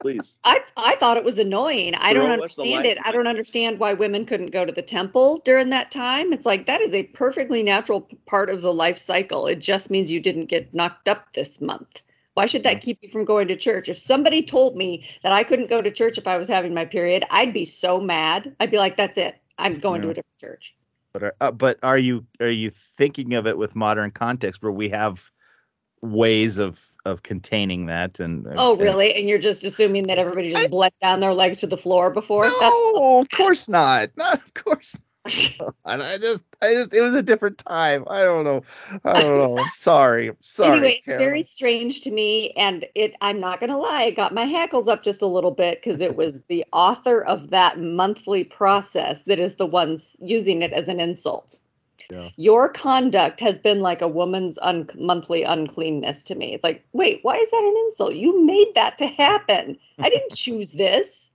Please. I thought it was annoying. I don't understand it. I don't understand why women couldn't go to the temple during that time. It's like, that is a perfectly natural part of the life cycle. It just means you didn't get knocked up this month. Why should that keep you from going to church? If somebody told me that I couldn't go to church if I was having my period, I'd be so mad. I'd be like, that's it. I'm going to a different church. But are you thinking of it with modern context where we have ways of containing that? And really? And you're just assuming that everybody just bled down their legs to the floor before? No, of course not. Not. I just it was a different time. I don't know. Sorry. Anyway, it's very strange to me, and I'm not gonna lie, it got my hackles up just a little bit, because it was the author of that monthly process that is the ones using it as an insult. Yeah. Your conduct has been like a woman's monthly uncleanness to me. It's like, wait, why is that an insult? You made that to happen. I didn't choose this.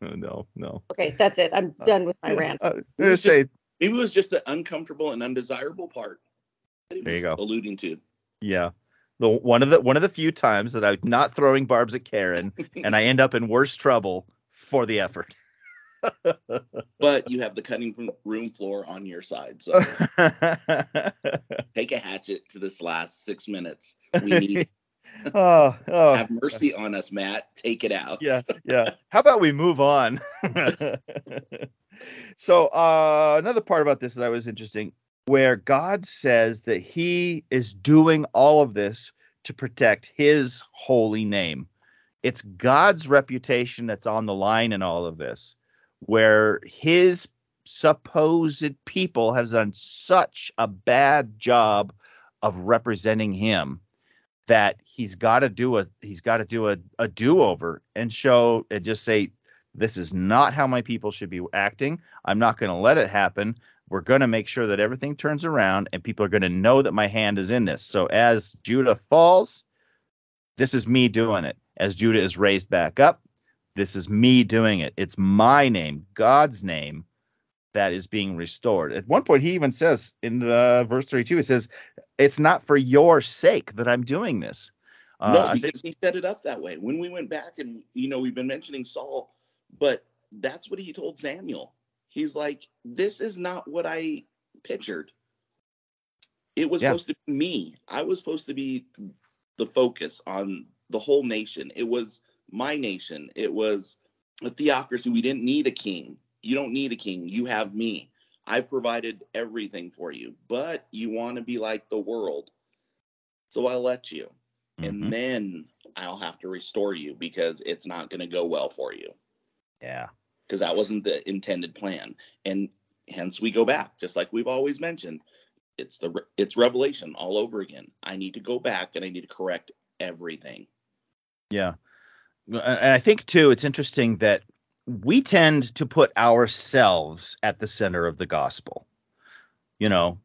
No. Okay, that's it. I'm done with my rant. Maybe it was just the uncomfortable and undesirable part that he was alluding to. Yeah. One of the few times that I'm not throwing barbs at Karen and I end up in worse trouble for the effort. But you have the cutting room floor on your side, so take a hatchet to this last 6 minutes. We need have mercy on us, Matt. Take it out. Yeah. How about we move on? So another part about this that I was interesting, where God says that he is doing all of this to protect his holy name. It's God's reputation that's on the line in all of this, where his supposed people have done such a bad job of representing him that he's got to do a do-over and show and just say, this is not how my people should be acting. I'm not going to let it happen. We're going to make sure that everything turns around and people are going to know that my hand is in this. So as Judah falls, this is me doing it. As Judah is raised back up, this is me doing it. It's my name, God's name, that is being restored. At one point, he even says in verse 32, he says, it's not for your sake that I'm doing this. No, because he set it up that way. When we went back and, we've been mentioning Saul, but that's what he told Samuel. He's like, this is not what I pictured. It was supposed to be me. I was supposed to be the focus on the whole nation. It was my nation. It was a theocracy. We didn't need a king. You don't need a king. You have me. I've provided everything for you, but you want to be like the world. So I'll let you. Mm-hmm. And then I'll have to restore you because it's not going to go well for you. Yeah. Because that wasn't the intended plan. And hence we go back, just like we've always mentioned. It's Revelation all over again. I need to go back and I need to correct everything. Yeah. And I think, too, it's interesting that we tend to put ourselves at the center of the gospel.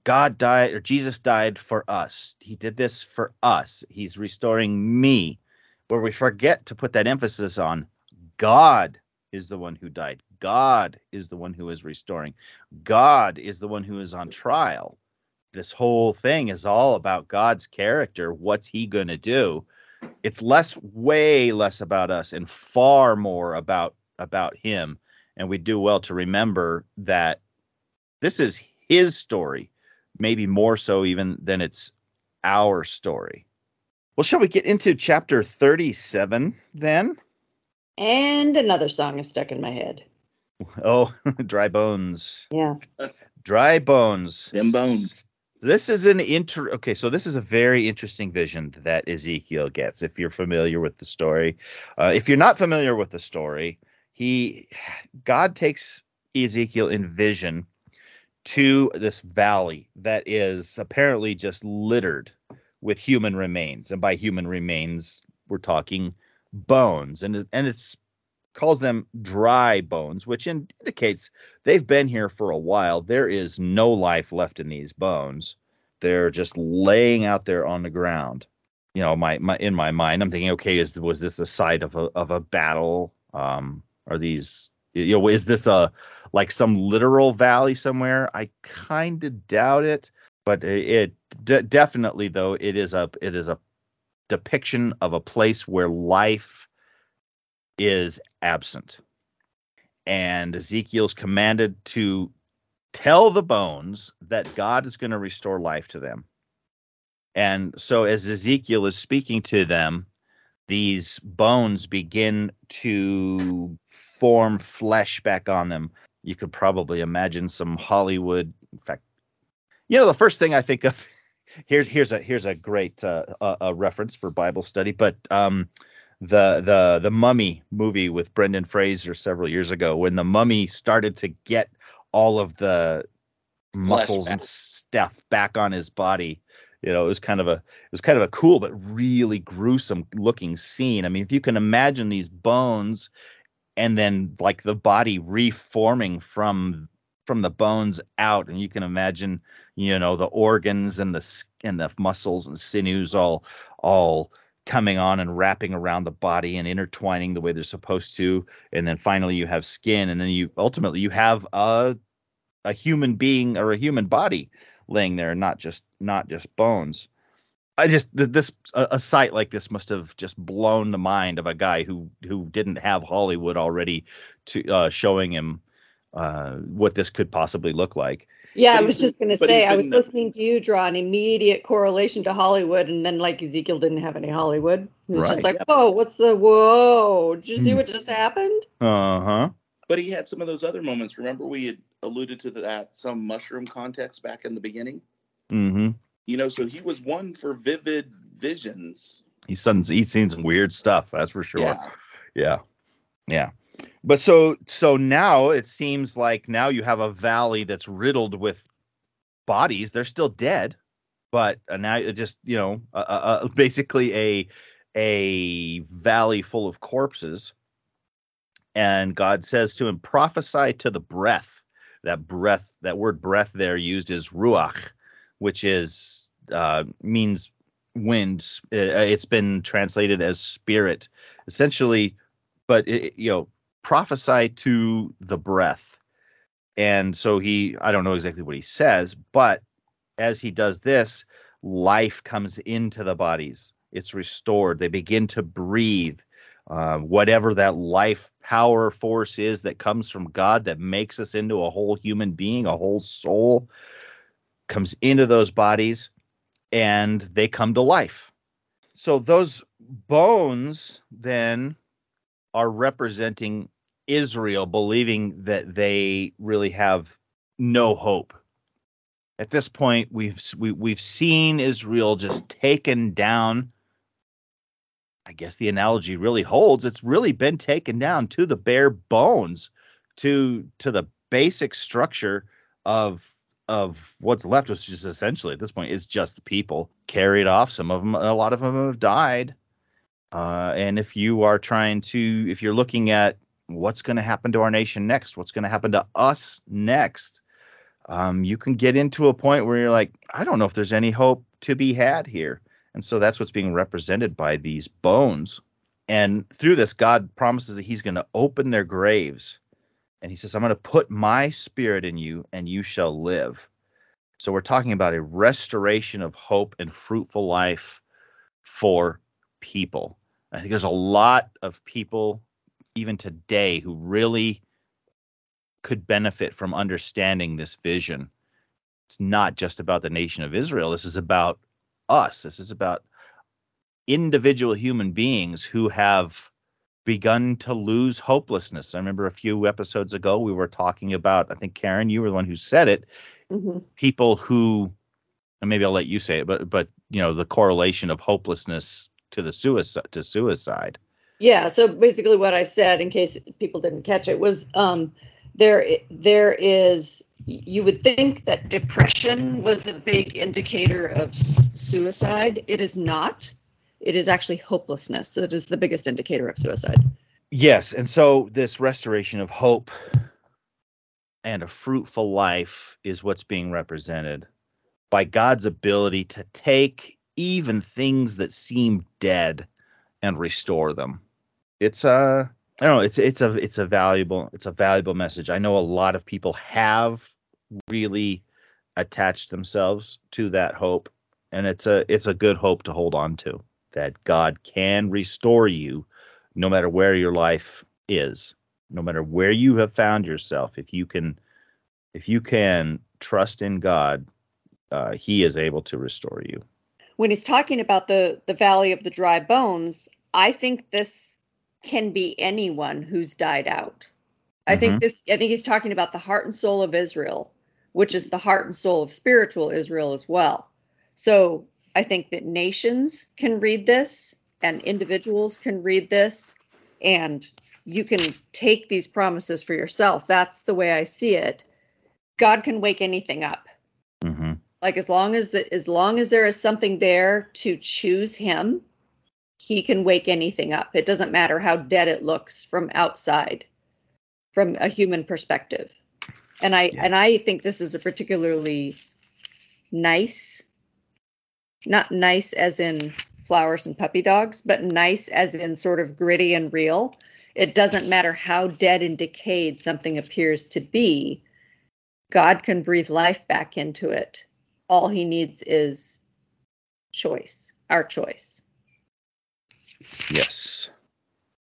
God died, or Jesus died for us. He did this for us. He's restoring me, where we forget to put that emphasis on God is the one who died. God is the one who is restoring. God is the one who is on trial. This whole thing is all about God's character. What's he going to do? It's way less about us and far more about him And we do well to remember that this is his story, maybe more so even than it's our story. Well, shall we get into chapter 37 then? And another song is stuck in my head. Oh, Dry Bones. Yeah. Dry Bones. Them bones. This is this is a very interesting vision that Ezekiel gets, if you're familiar with the story. If you're not familiar with the story, God takes Ezekiel in vision to this valley that is apparently just littered with human remains. And by human remains, we're talking bones. And it's calls them dry bones, which indicates they've been here for a while. There is no life left in these bones. They're just laying out there on the ground. You know, in my mind, I'm thinking, okay, was this the site of a battle? Are these, you know, is this like some literal valley somewhere? I kind of doubt it, but definitely though it is a depiction of a place where life is absent. And Ezekiel's commanded to tell the bones that God is going to restore life to them. And so as Ezekiel is speaking to them, these bones begin to form flesh back on them. You could probably imagine some Hollywood, in fact, you know, the first thing I think of, here's a great a reference for Bible study, but the Mummy movie with Brendan Fraser several years ago, when the mummy started to get all of the muscles and stuff back on his body. You know, it was kind of a cool but really gruesome looking scene. I mean, if you can imagine these bones and then like the body reforming from the bones out, and you can imagine, you know, the organs and the muscles and sinews all coming on and wrapping around the body and intertwining the way they're supposed to, and then finally you have skin, and then you have a human being or a human body laying there, not just bones. I just a site like this must have just blown the mind of a guy who didn't have Hollywood already to showing him what this could possibly look like. Yeah, I was just going to say, I was listening to you draw an immediate correlation to Hollywood, and then like Ezekiel didn't have any Hollywood. He was just like, oh, whoa, did you see what just happened? Uh-huh. But he had some of those other moments. Remember we had alluded to that, some mushroom context back in the beginning? Mm-hmm. You know, so he was one for vivid visions. He's seen some weird stuff, that's for sure. Yeah. But so now it seems like now you have a valley that's riddled with bodies. They're still dead, but now it just, you know, basically a valley full of corpses. And God says to him, prophesy to the breath. That word breath there used is ruach, which is means wind. It's been translated as spirit, essentially. But you know, prophesy to the breath. And so I don't know exactly what he says, but as he does this, life comes into the bodies. It's restored. They begin to breathe. Whatever that life power force is that comes from God that makes us into a whole human being, a whole soul, comes into those bodies and they come to life. So those bones then are representing Israel, believing that they really have no hope. At this point, we've seen Israel just taken down. I guess the analogy really holds. It's really been taken down to the bare bones, to the basic structure of what's left, which is essentially at this point, it's just the people carried off. Some of them, a lot of them have died. And if you're looking at what's going to happen to our nation next, what's going to happen to us next, you can get into a point where you're like, I don't know if there's any hope to be had here. And so that's what's being represented by these bones. And through this, God promises that he's going to open their graves. And he says, I'm going to put my spirit in you and you shall live. So we're talking about a restoration of hope and fruitful life for people. I think there's a lot of people even today who really could benefit from understanding this vision. It's not just about the nation of Israel. This is about us. This is about individual human beings who have begun to lose hopelessness. I remember a few episodes ago, we were talking about, I think, Karen, you were the one who said it, people who, and maybe I'll let you say it, but you know, the correlation of hopelessness to the suicide. Yeah. So basically what I said, in case people didn't catch it, was there is, you would think that depression was a big indicator of suicide. It is not. It is actually hopelessness. So it is the biggest indicator of suicide. Yes. And so this restoration of hope and a fruitful life is what's being represented by God's ability to take even things that seem dead and restore them. It's a, I don't know, it's a valuable message. I know a lot of people have really attached themselves to that hope, and it's a good hope to hold on to, that God can restore you no matter where your life is, no matter where you have found yourself. If you can trust in God, he is able to restore you. When he's talking about the valley of the dry bones, I think this can be anyone who's died out. I think he's talking about the heart and soul of Israel, which is the heart and soul of spiritual Israel as well. So I think that nations can read this, and individuals can read this, and you can take these promises for yourself. That's the way I see it. God can wake anything up. Mm-hmm. Like as long as there is something there to choose him, he can wake anything up. It doesn't matter how dead it looks from outside, from a human perspective. And I think this is a particularly nice, not nice as in flowers and puppy dogs, but nice as in sort of gritty and real. It doesn't matter how dead and decayed something appears to be. God can breathe life back into it. All he needs is choice, our choice. Yes.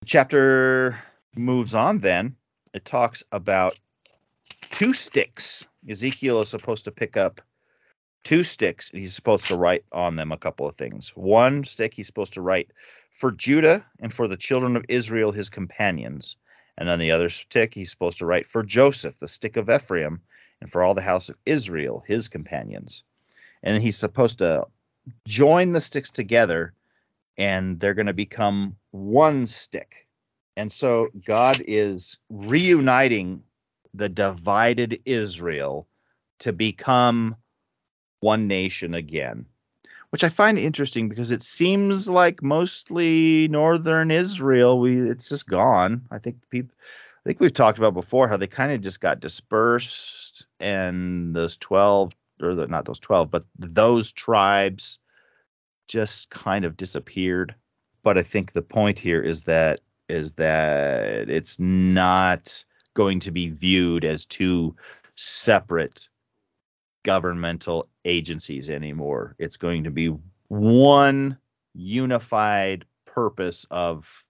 The chapter moves on then. It talks about two sticks. Ezekiel is supposed to pick up two sticks, and he's supposed to write on them a couple of things. One stick he's supposed to write, "For Judah and for the children of Israel, his companions." And on the other stick he's supposed to write, "For Joseph, the stick of Ephraim, and for all the house of Israel, his companions." And he's supposed to join the sticks together, and they're going to become one stick. And so God is reuniting the divided Israel to become one nation again, which I find interesting because it seems like mostly northern Israel, it's just gone. I think we've talked about before how they kind of just got dispersed, and those tribes just kind of disappeared. But I think the point here is that it's not going to be viewed as two separate governmental agencies anymore. It's going to be one unified purpose of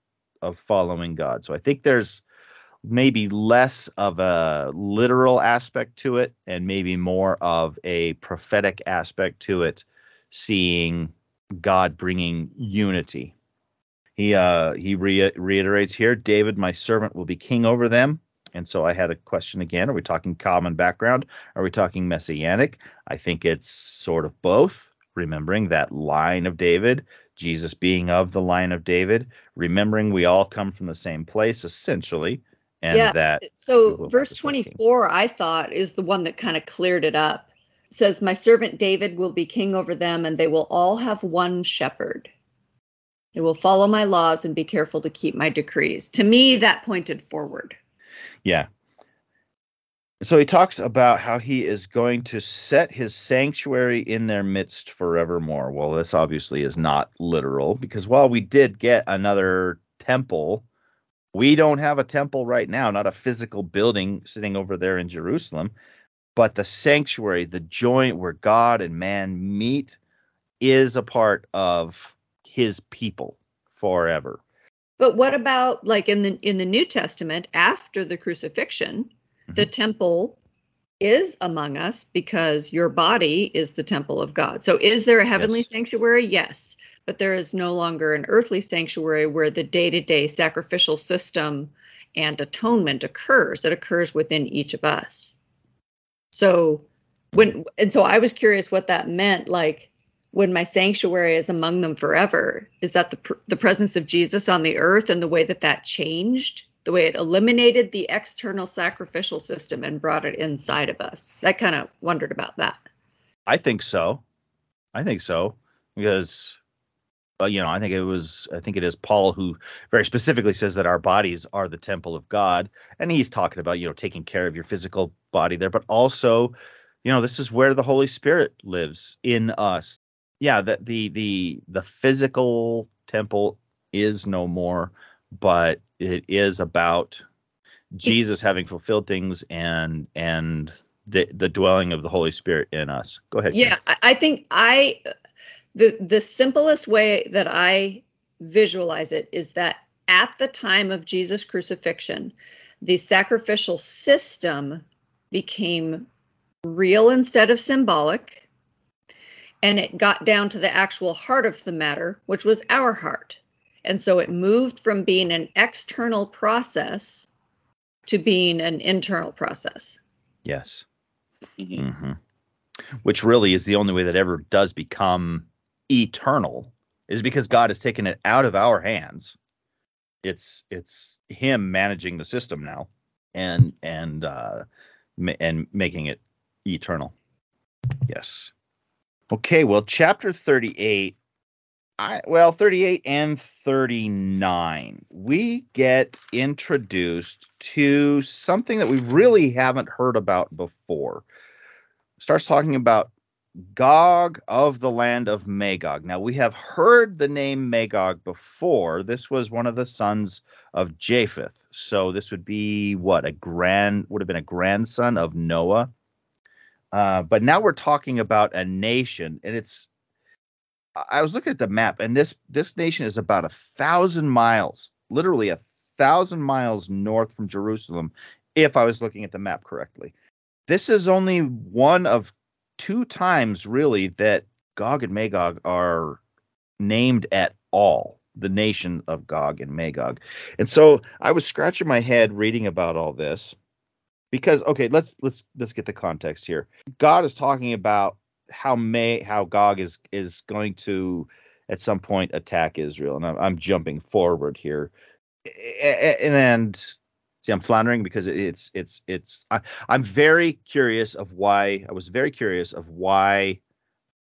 following God. So I think there's maybe less of a literal aspect to it and maybe more of a prophetic aspect to it, seeing God bringing unity. He reiterates here, "David, my servant, will be king over them." And so I had a question again. Are we talking common background? Are we talking messianic? I think it's sort of both, remembering that line of David, Jesus being of the line of David, remembering we all come from the same place, essentially. And yeah, that. So verse 24, I thought, is the one that kind of cleared it up. It says, "My servant David will be king over them, and they will all have one shepherd. They will follow my laws and be careful to keep my decrees." To me, that pointed forward. Yeah. So he talks about how he is going to set his sanctuary in their midst forevermore. Well, this obviously is not literal, because while we did get another temple, we don't have a temple right now, not a physical building sitting over there in Jerusalem. But the sanctuary, the joint where God and man meet, is a part of his people forever. But what about, like, in the New Testament, after the crucifixion, The temple is among us because your body is the temple of God. So is there a heavenly sanctuary? Yes. But there is no longer an earthly sanctuary where the day-to-day sacrificial system and atonement occurs. It occurs within each of us. So so I was curious what that meant. Like, when my sanctuary is among them forever, is that the presence of Jesus on the earth, and the way that changed, the way it eliminated the external sacrificial system and brought it inside of us? That kind of wondered about that. I think so. Because, I think it is Paul who very specifically says that our bodies are the temple of God. And he's talking about, taking care of your physical body there, but also, this is where the Holy Spirit lives in us. Yeah, that the physical temple is no more, but it is about Jesus having fulfilled things and the dwelling of the Holy Spirit in us. Go ahead. Yeah, Kim. I think the simplest way that I visualize it is that at the time of Jesus' crucifixion, the sacrificial system became real instead of symbolic, and it got down to the actual heart of the matter, which was our heart. And so it moved from being an external process to being an internal process. Yes. Mm-hmm. Which really is the only way that ever does become eternal, is because God has taken it out of our hands. It's him managing the system now and making it eternal. Yes. Okay, well, chapter 38, 38 and 39, we get introduced to something that we really haven't heard about before. Starts talking about Gog of the land of Magog. Now, we have heard the name Magog before. This was one of the sons of Japheth. So this would be would have been a grandson of Noah. But now we're talking about a nation, and I was looking at the map, and this nation is about 1,000 miles, literally 1,000 miles north from Jerusalem, if I was looking at the map correctly. This is only one of two times, really, that Gog and Magog are named at all, the nation of Gog and Magog. And so I was scratching my head reading about all this. Because, okay, let's get the context here. God is talking about how Gog is going to, at some point, attack Israel. And I'm jumping forward here, and see, I'm floundering because I'm very curious of why. I was very curious of why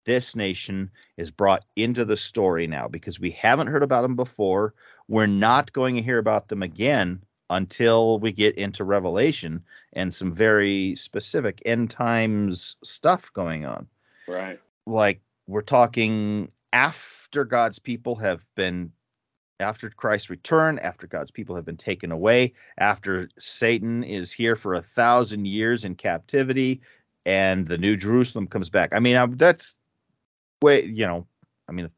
this nation is brought into the story now, because we haven't heard about them before. We're not going to hear about them again until we get into Revelation and some very specific end times stuff going on. Right. Like, we're talking after Christ's return, after God's people have been taken away, after Satan is here for 1,000 years in captivity, and the New Jerusalem comes back. I mean, that's way in the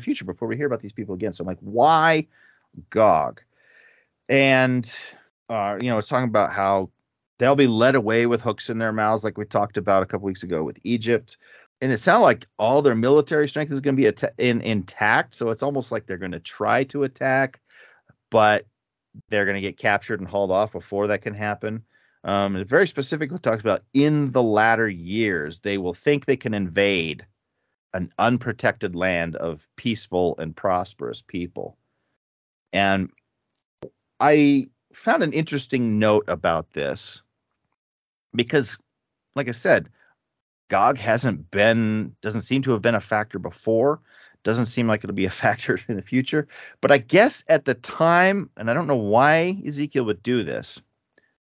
future before we hear about these people again. So I'm like, why Gog? And, it's talking about how they'll be led away with hooks in their mouths, like we talked about a couple weeks ago with Egypt. And it sounded like all their military strength is going to be intact. So it's almost like they're going to try to attack, but they're going to get captured and hauled off before that can happen. It very specifically talks about in the latter years, they will think they can invade an unprotected land of peaceful and prosperous people. And I found an interesting note about this because, like I said, Gog doesn't seem to have been a factor before, doesn't seem like it'll be a factor in the future. But I guess at the time, and I don't know why Ezekiel would do this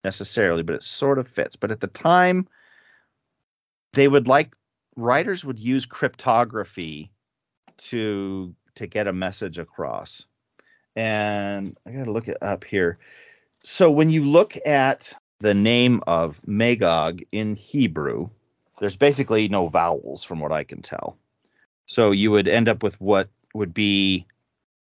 necessarily, but it sort of fits. But at the time, writers would use cryptography to get a message across. And I got to look it up here. So when you look at the name of Magog in Hebrew, there's basically no vowels from what I can tell. So you would end up with what would be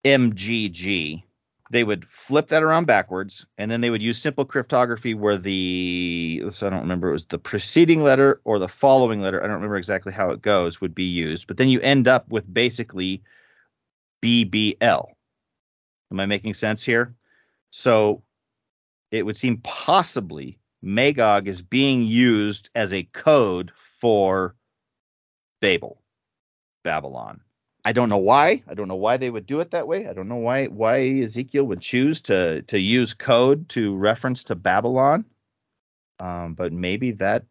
MGG, They would flip that around backwards, and then they would use simple cryptography where the, so I don't remember, it was the preceding letter or the following letter, I don't remember exactly how it goes, would be used. But then you end up with basically BBL. Am I making sense here? So it would seem possibly Magog is being used as a code for Babel, Babylon. I don't know why. I don't know why they would do it that way. I don't know why Ezekiel would choose to use code to reference to Babylon. But maybe that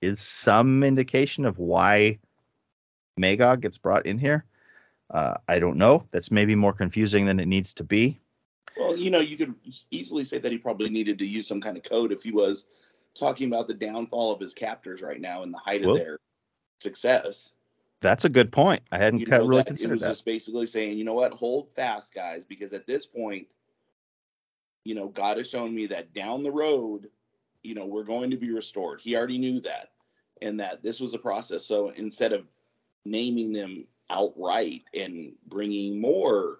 is some indication of why Magog gets brought in here. I don't know. That's maybe more confusing than it needs to be. Well, you know, you could easily say that he probably needed to use some kind of code if he was talking about the downfall of his captors right now and the height of their success. That's a good point. I hadn't really considered that. It was just basically saying, you know what, hold fast, guys, because at this point, you know, God has shown me that down the road, you know, we're going to be restored. He already knew that, and that this was a process. So instead of naming them outright and bringing more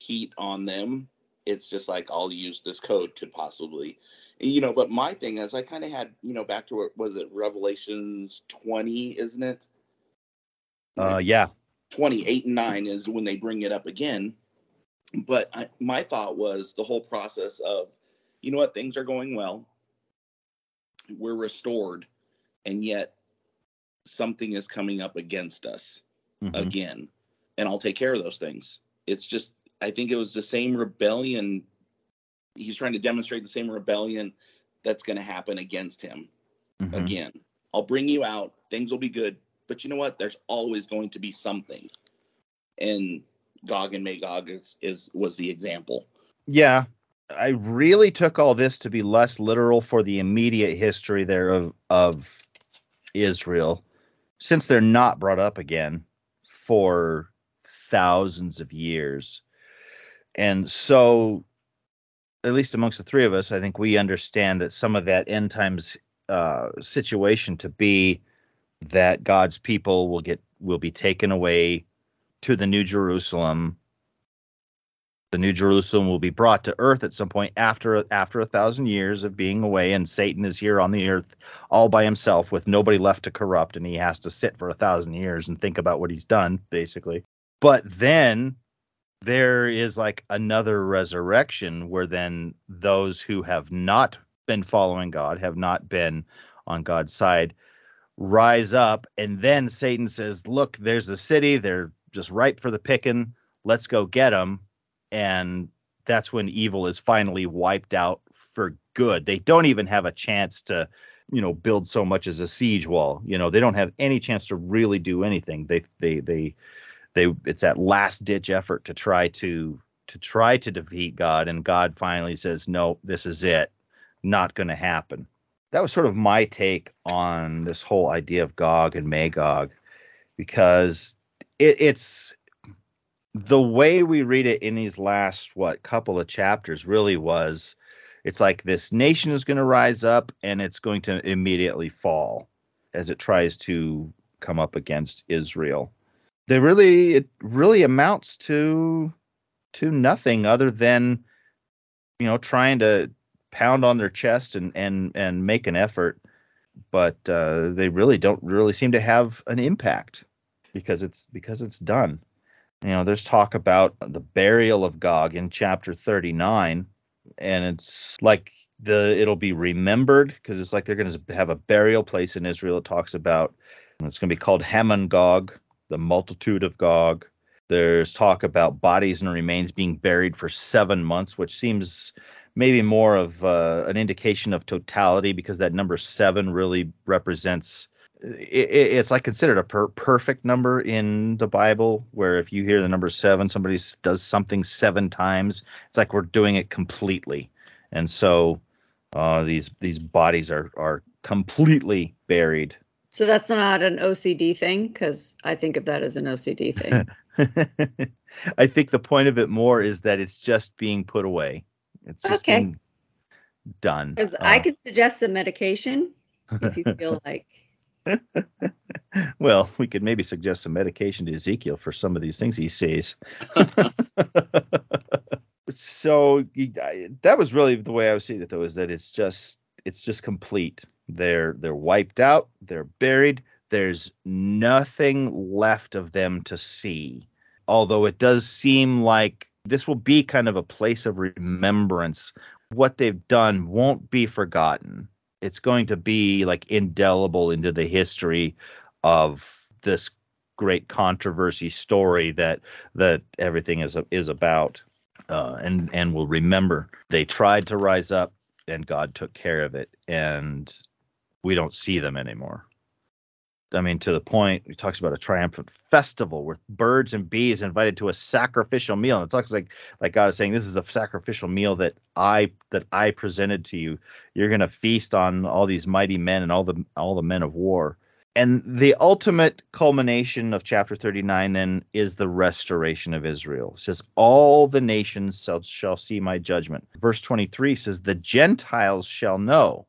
heat on them, it's just like, I'll use this code could possibly, and, you know, but my thing is I kind of had, you know, back to what was it, Revelations 20, isn't it? 28 and 9 is when they bring it up again. But my thought was the whole process of, you know what, things are going well. We're restored. And yet something is coming up against us again. And I'll take care of those things. It's just, I think it was the same rebellion. He's trying to demonstrate the same rebellion that's going to happen against him again. I'll bring you out. Things will be good. But you know what? There's always going to be something. And Gog and Magog was the example. Yeah. I really took all this to be less literal for the immediate history there of Israel, since they're not brought up again for thousands of years. And so, at least amongst the three of us, I think we understand that some of that end times situation to be that God's people will be taken away to the New Jerusalem. The New Jerusalem will be brought to earth at some point after 1,000 years of being away, and Satan is here on the earth all by himself with nobody left to corrupt, and he has to sit for 1,000 years and think about what he's done, basically. But then there is like another resurrection where then those who have not been following God, have not been on God's side, rise up, and then Satan says, look, there's the city, they're just ripe for the picking, let's go get them. And that's when evil is finally wiped out for good. They don't even have a chance to, you know, build so much as a siege wall. You know, they don't have any chance to really do anything. They it's that last ditch effort to try to defeat God, and God finally says, no, this is it, not going to happen. That was sort of my take on this whole idea of Gog and Magog, because it's the way we read it in these last, couple of chapters really was, it's like this nation is going to rise up and it's going to immediately fall as it tries to come up against Israel. It really amounts to nothing other than, you know, trying to pound on their chest and make an effort, but they really don't really seem to have an impact because it's done. You know, there's talk about the burial of Gog in chapter 39, and it's like it'll be remembered, because it's like they're going to have a burial place in Israel. It talks about, it's going to be called Hamon Gog, the multitude of Gog. There's talk about bodies and remains being buried for 7 months, which seems maybe more of an indication of totality, because that number 7 really represents, it's like considered a perfect number in the Bible, where if you hear the number 7, somebody does something 7 times. It's like we're doing it completely. And so these bodies are completely buried. So that's not an OCD thing, because I think of that as an OCD thing. I think the point of it more is that it's just being put away. It's just being done. Because I could suggest some medication if you feel like. Well, we could maybe suggest some medication to Ezekiel for some of these things he sees. so that was really the way I was seeing it, though, is that it's just complete. They're wiped out. They're buried. There's nothing left of them to see. Although it does seem like this will be kind of a place of remembrance. What they've done won't be forgotten. It's going to be like indelible into the history of this great controversy story that everything is about, and will remember. They tried to rise up and God took care of it, and we don't see them anymore. I mean, to the point, he talks about a triumphant festival where birds and bees invited to a sacrificial meal. And it talks like God is saying, this is a sacrificial meal that I presented to you. You're going to feast on all these mighty men and all the men of war. And the ultimate culmination of chapter 39 then is the restoration of Israel. It says, all the nations shall see my judgment. Verse 23 says, the Gentiles shall know.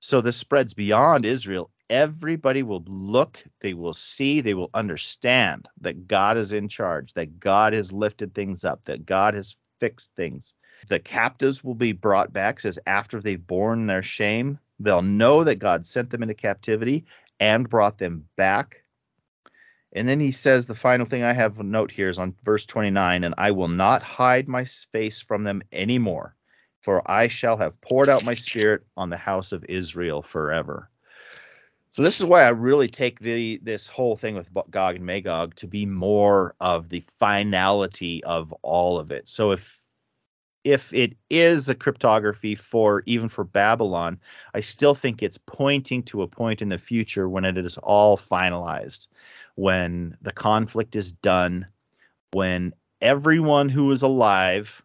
So this spreads beyond Israel. Everybody will look, they will see, they will understand that God is in charge, that God has lifted things up, that God has fixed things. The captives will be brought back, says, after they've borne their shame, they'll know that God sent them into captivity and brought them back. And then he says, the final thing I have a note here is on verse 29, and I will not hide my face from them anymore, for I shall have poured out my spirit on the house of Israel forever. So this is why I really take this whole thing with Gog and Magog to be more of the finality of all of it. So if it is a cryptography even for Babylon, I still think it's pointing to a point in the future when it is all finalized, when the conflict is done, when everyone who is alive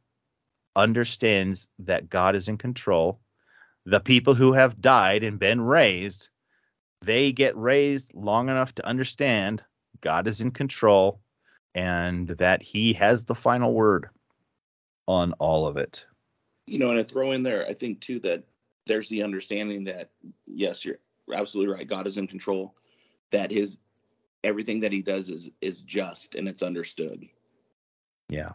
understands that God is in control. The people who have died and been raised, they get raised long enough to understand God is in control and that he has the final word on all of it. You know, and I throw in there, I think, too, that there's the understanding that, yes, you're absolutely right. God is in control, that everything that he does is just and it's understood. Yeah.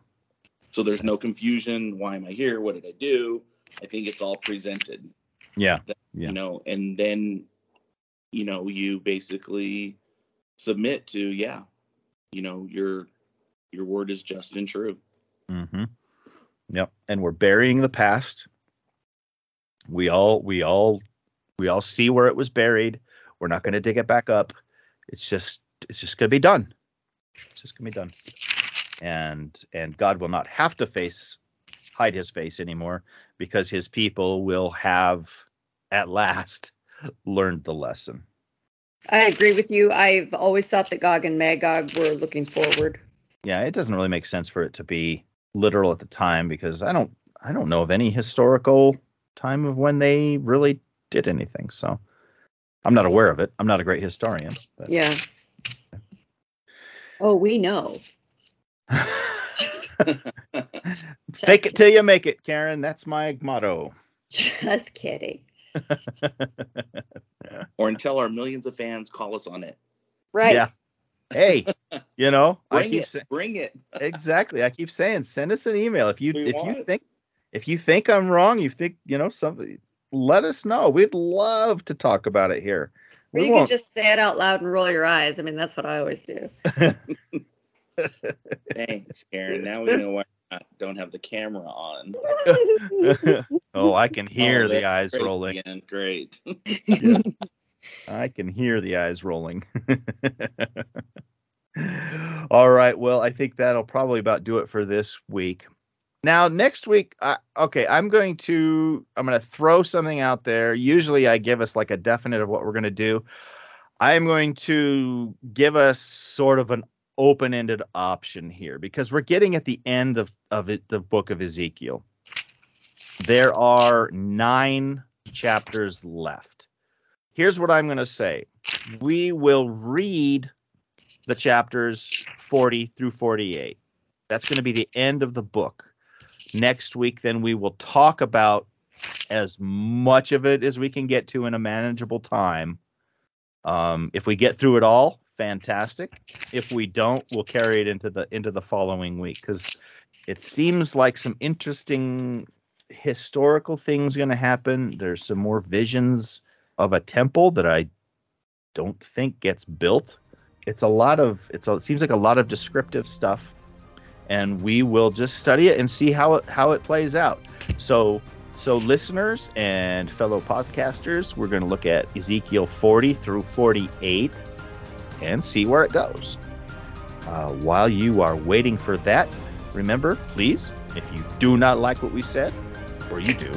So there's no confusion. Why am I here? What did I do? I think it's all presented. Yeah. That, yeah. You know, and then, you know, you basically submit to, yeah, you know, your word is just and true. Mm-hmm. Yep. And we're burying the past. We all see where it was buried. We're not going to dig it back up. It's just going to be done. It's just going to be done. And God will not have to hide his face anymore, because his people will have at last learned the lesson. I agree with you. I've always thought that Gog and Magog were looking forward. Yeah, it doesn't really make sense for it to be literal at the time, because I don't know of any historical time of when they really did anything. So I'm not aware of it. I'm not a great historian. But. Yeah. Oh, we know. Fake it till you make it, Karen. That's my motto. Just kidding. Or until our millions of fans call us on it. Right. Yeah. Hey, you know, bring it. Exactly. I keep saying, send us an email. If you think I'm wrong, you think, you know, something, let us know. We'd love to talk about it here. Or you can just say it out loud and roll your eyes. I mean, that's what I always do. Thanks, Karen. Now we know why I don't have the camera on. Oh, I can hear the eyes rolling. Again. Great. Yeah. I can hear the eyes rolling. All right. Well, I think that'll probably about do it for this week. Now, next week, I'm going to throw something out there. Usually I give us like a definite of what we're going to do. I am going to give us sort of an open-ended option here, because we're getting at the end of the book of Ezekiel. There are 9 chapters left. Here's what I'm going to say. We will read the chapters 40 through 48. That's going to be the end of the book. Next week, then, we will talk about as much of it as we can get to in a manageable time. If we get through it all, fantastic. If we don't, we'll carry it into the following week, because It seems like some interesting historical things going to happen. There's some more visions of a temple that I don't think gets built. It seems like a lot of descriptive stuff, and we will just study it and see how it plays out. So listeners and fellow podcasters, we're going to look at Ezekiel 40 through 48 and see where it goes. While you are waiting for that, remember, please, if you do not like what we said, or you do,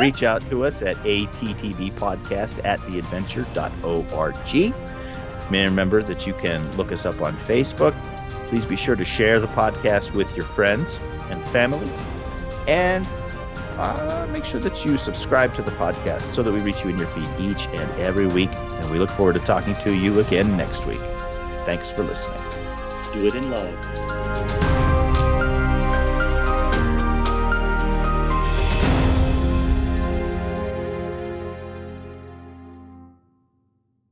reach out to us at attbpodcast@theadventure.org. Remember that you can look us up on Facebook. Please be sure to share the podcast with your friends and family. And make sure that you subscribe to the podcast so that we reach you in your feed each and every week. And we look forward to talking to you again next week. Thanks for listening. Do it in love.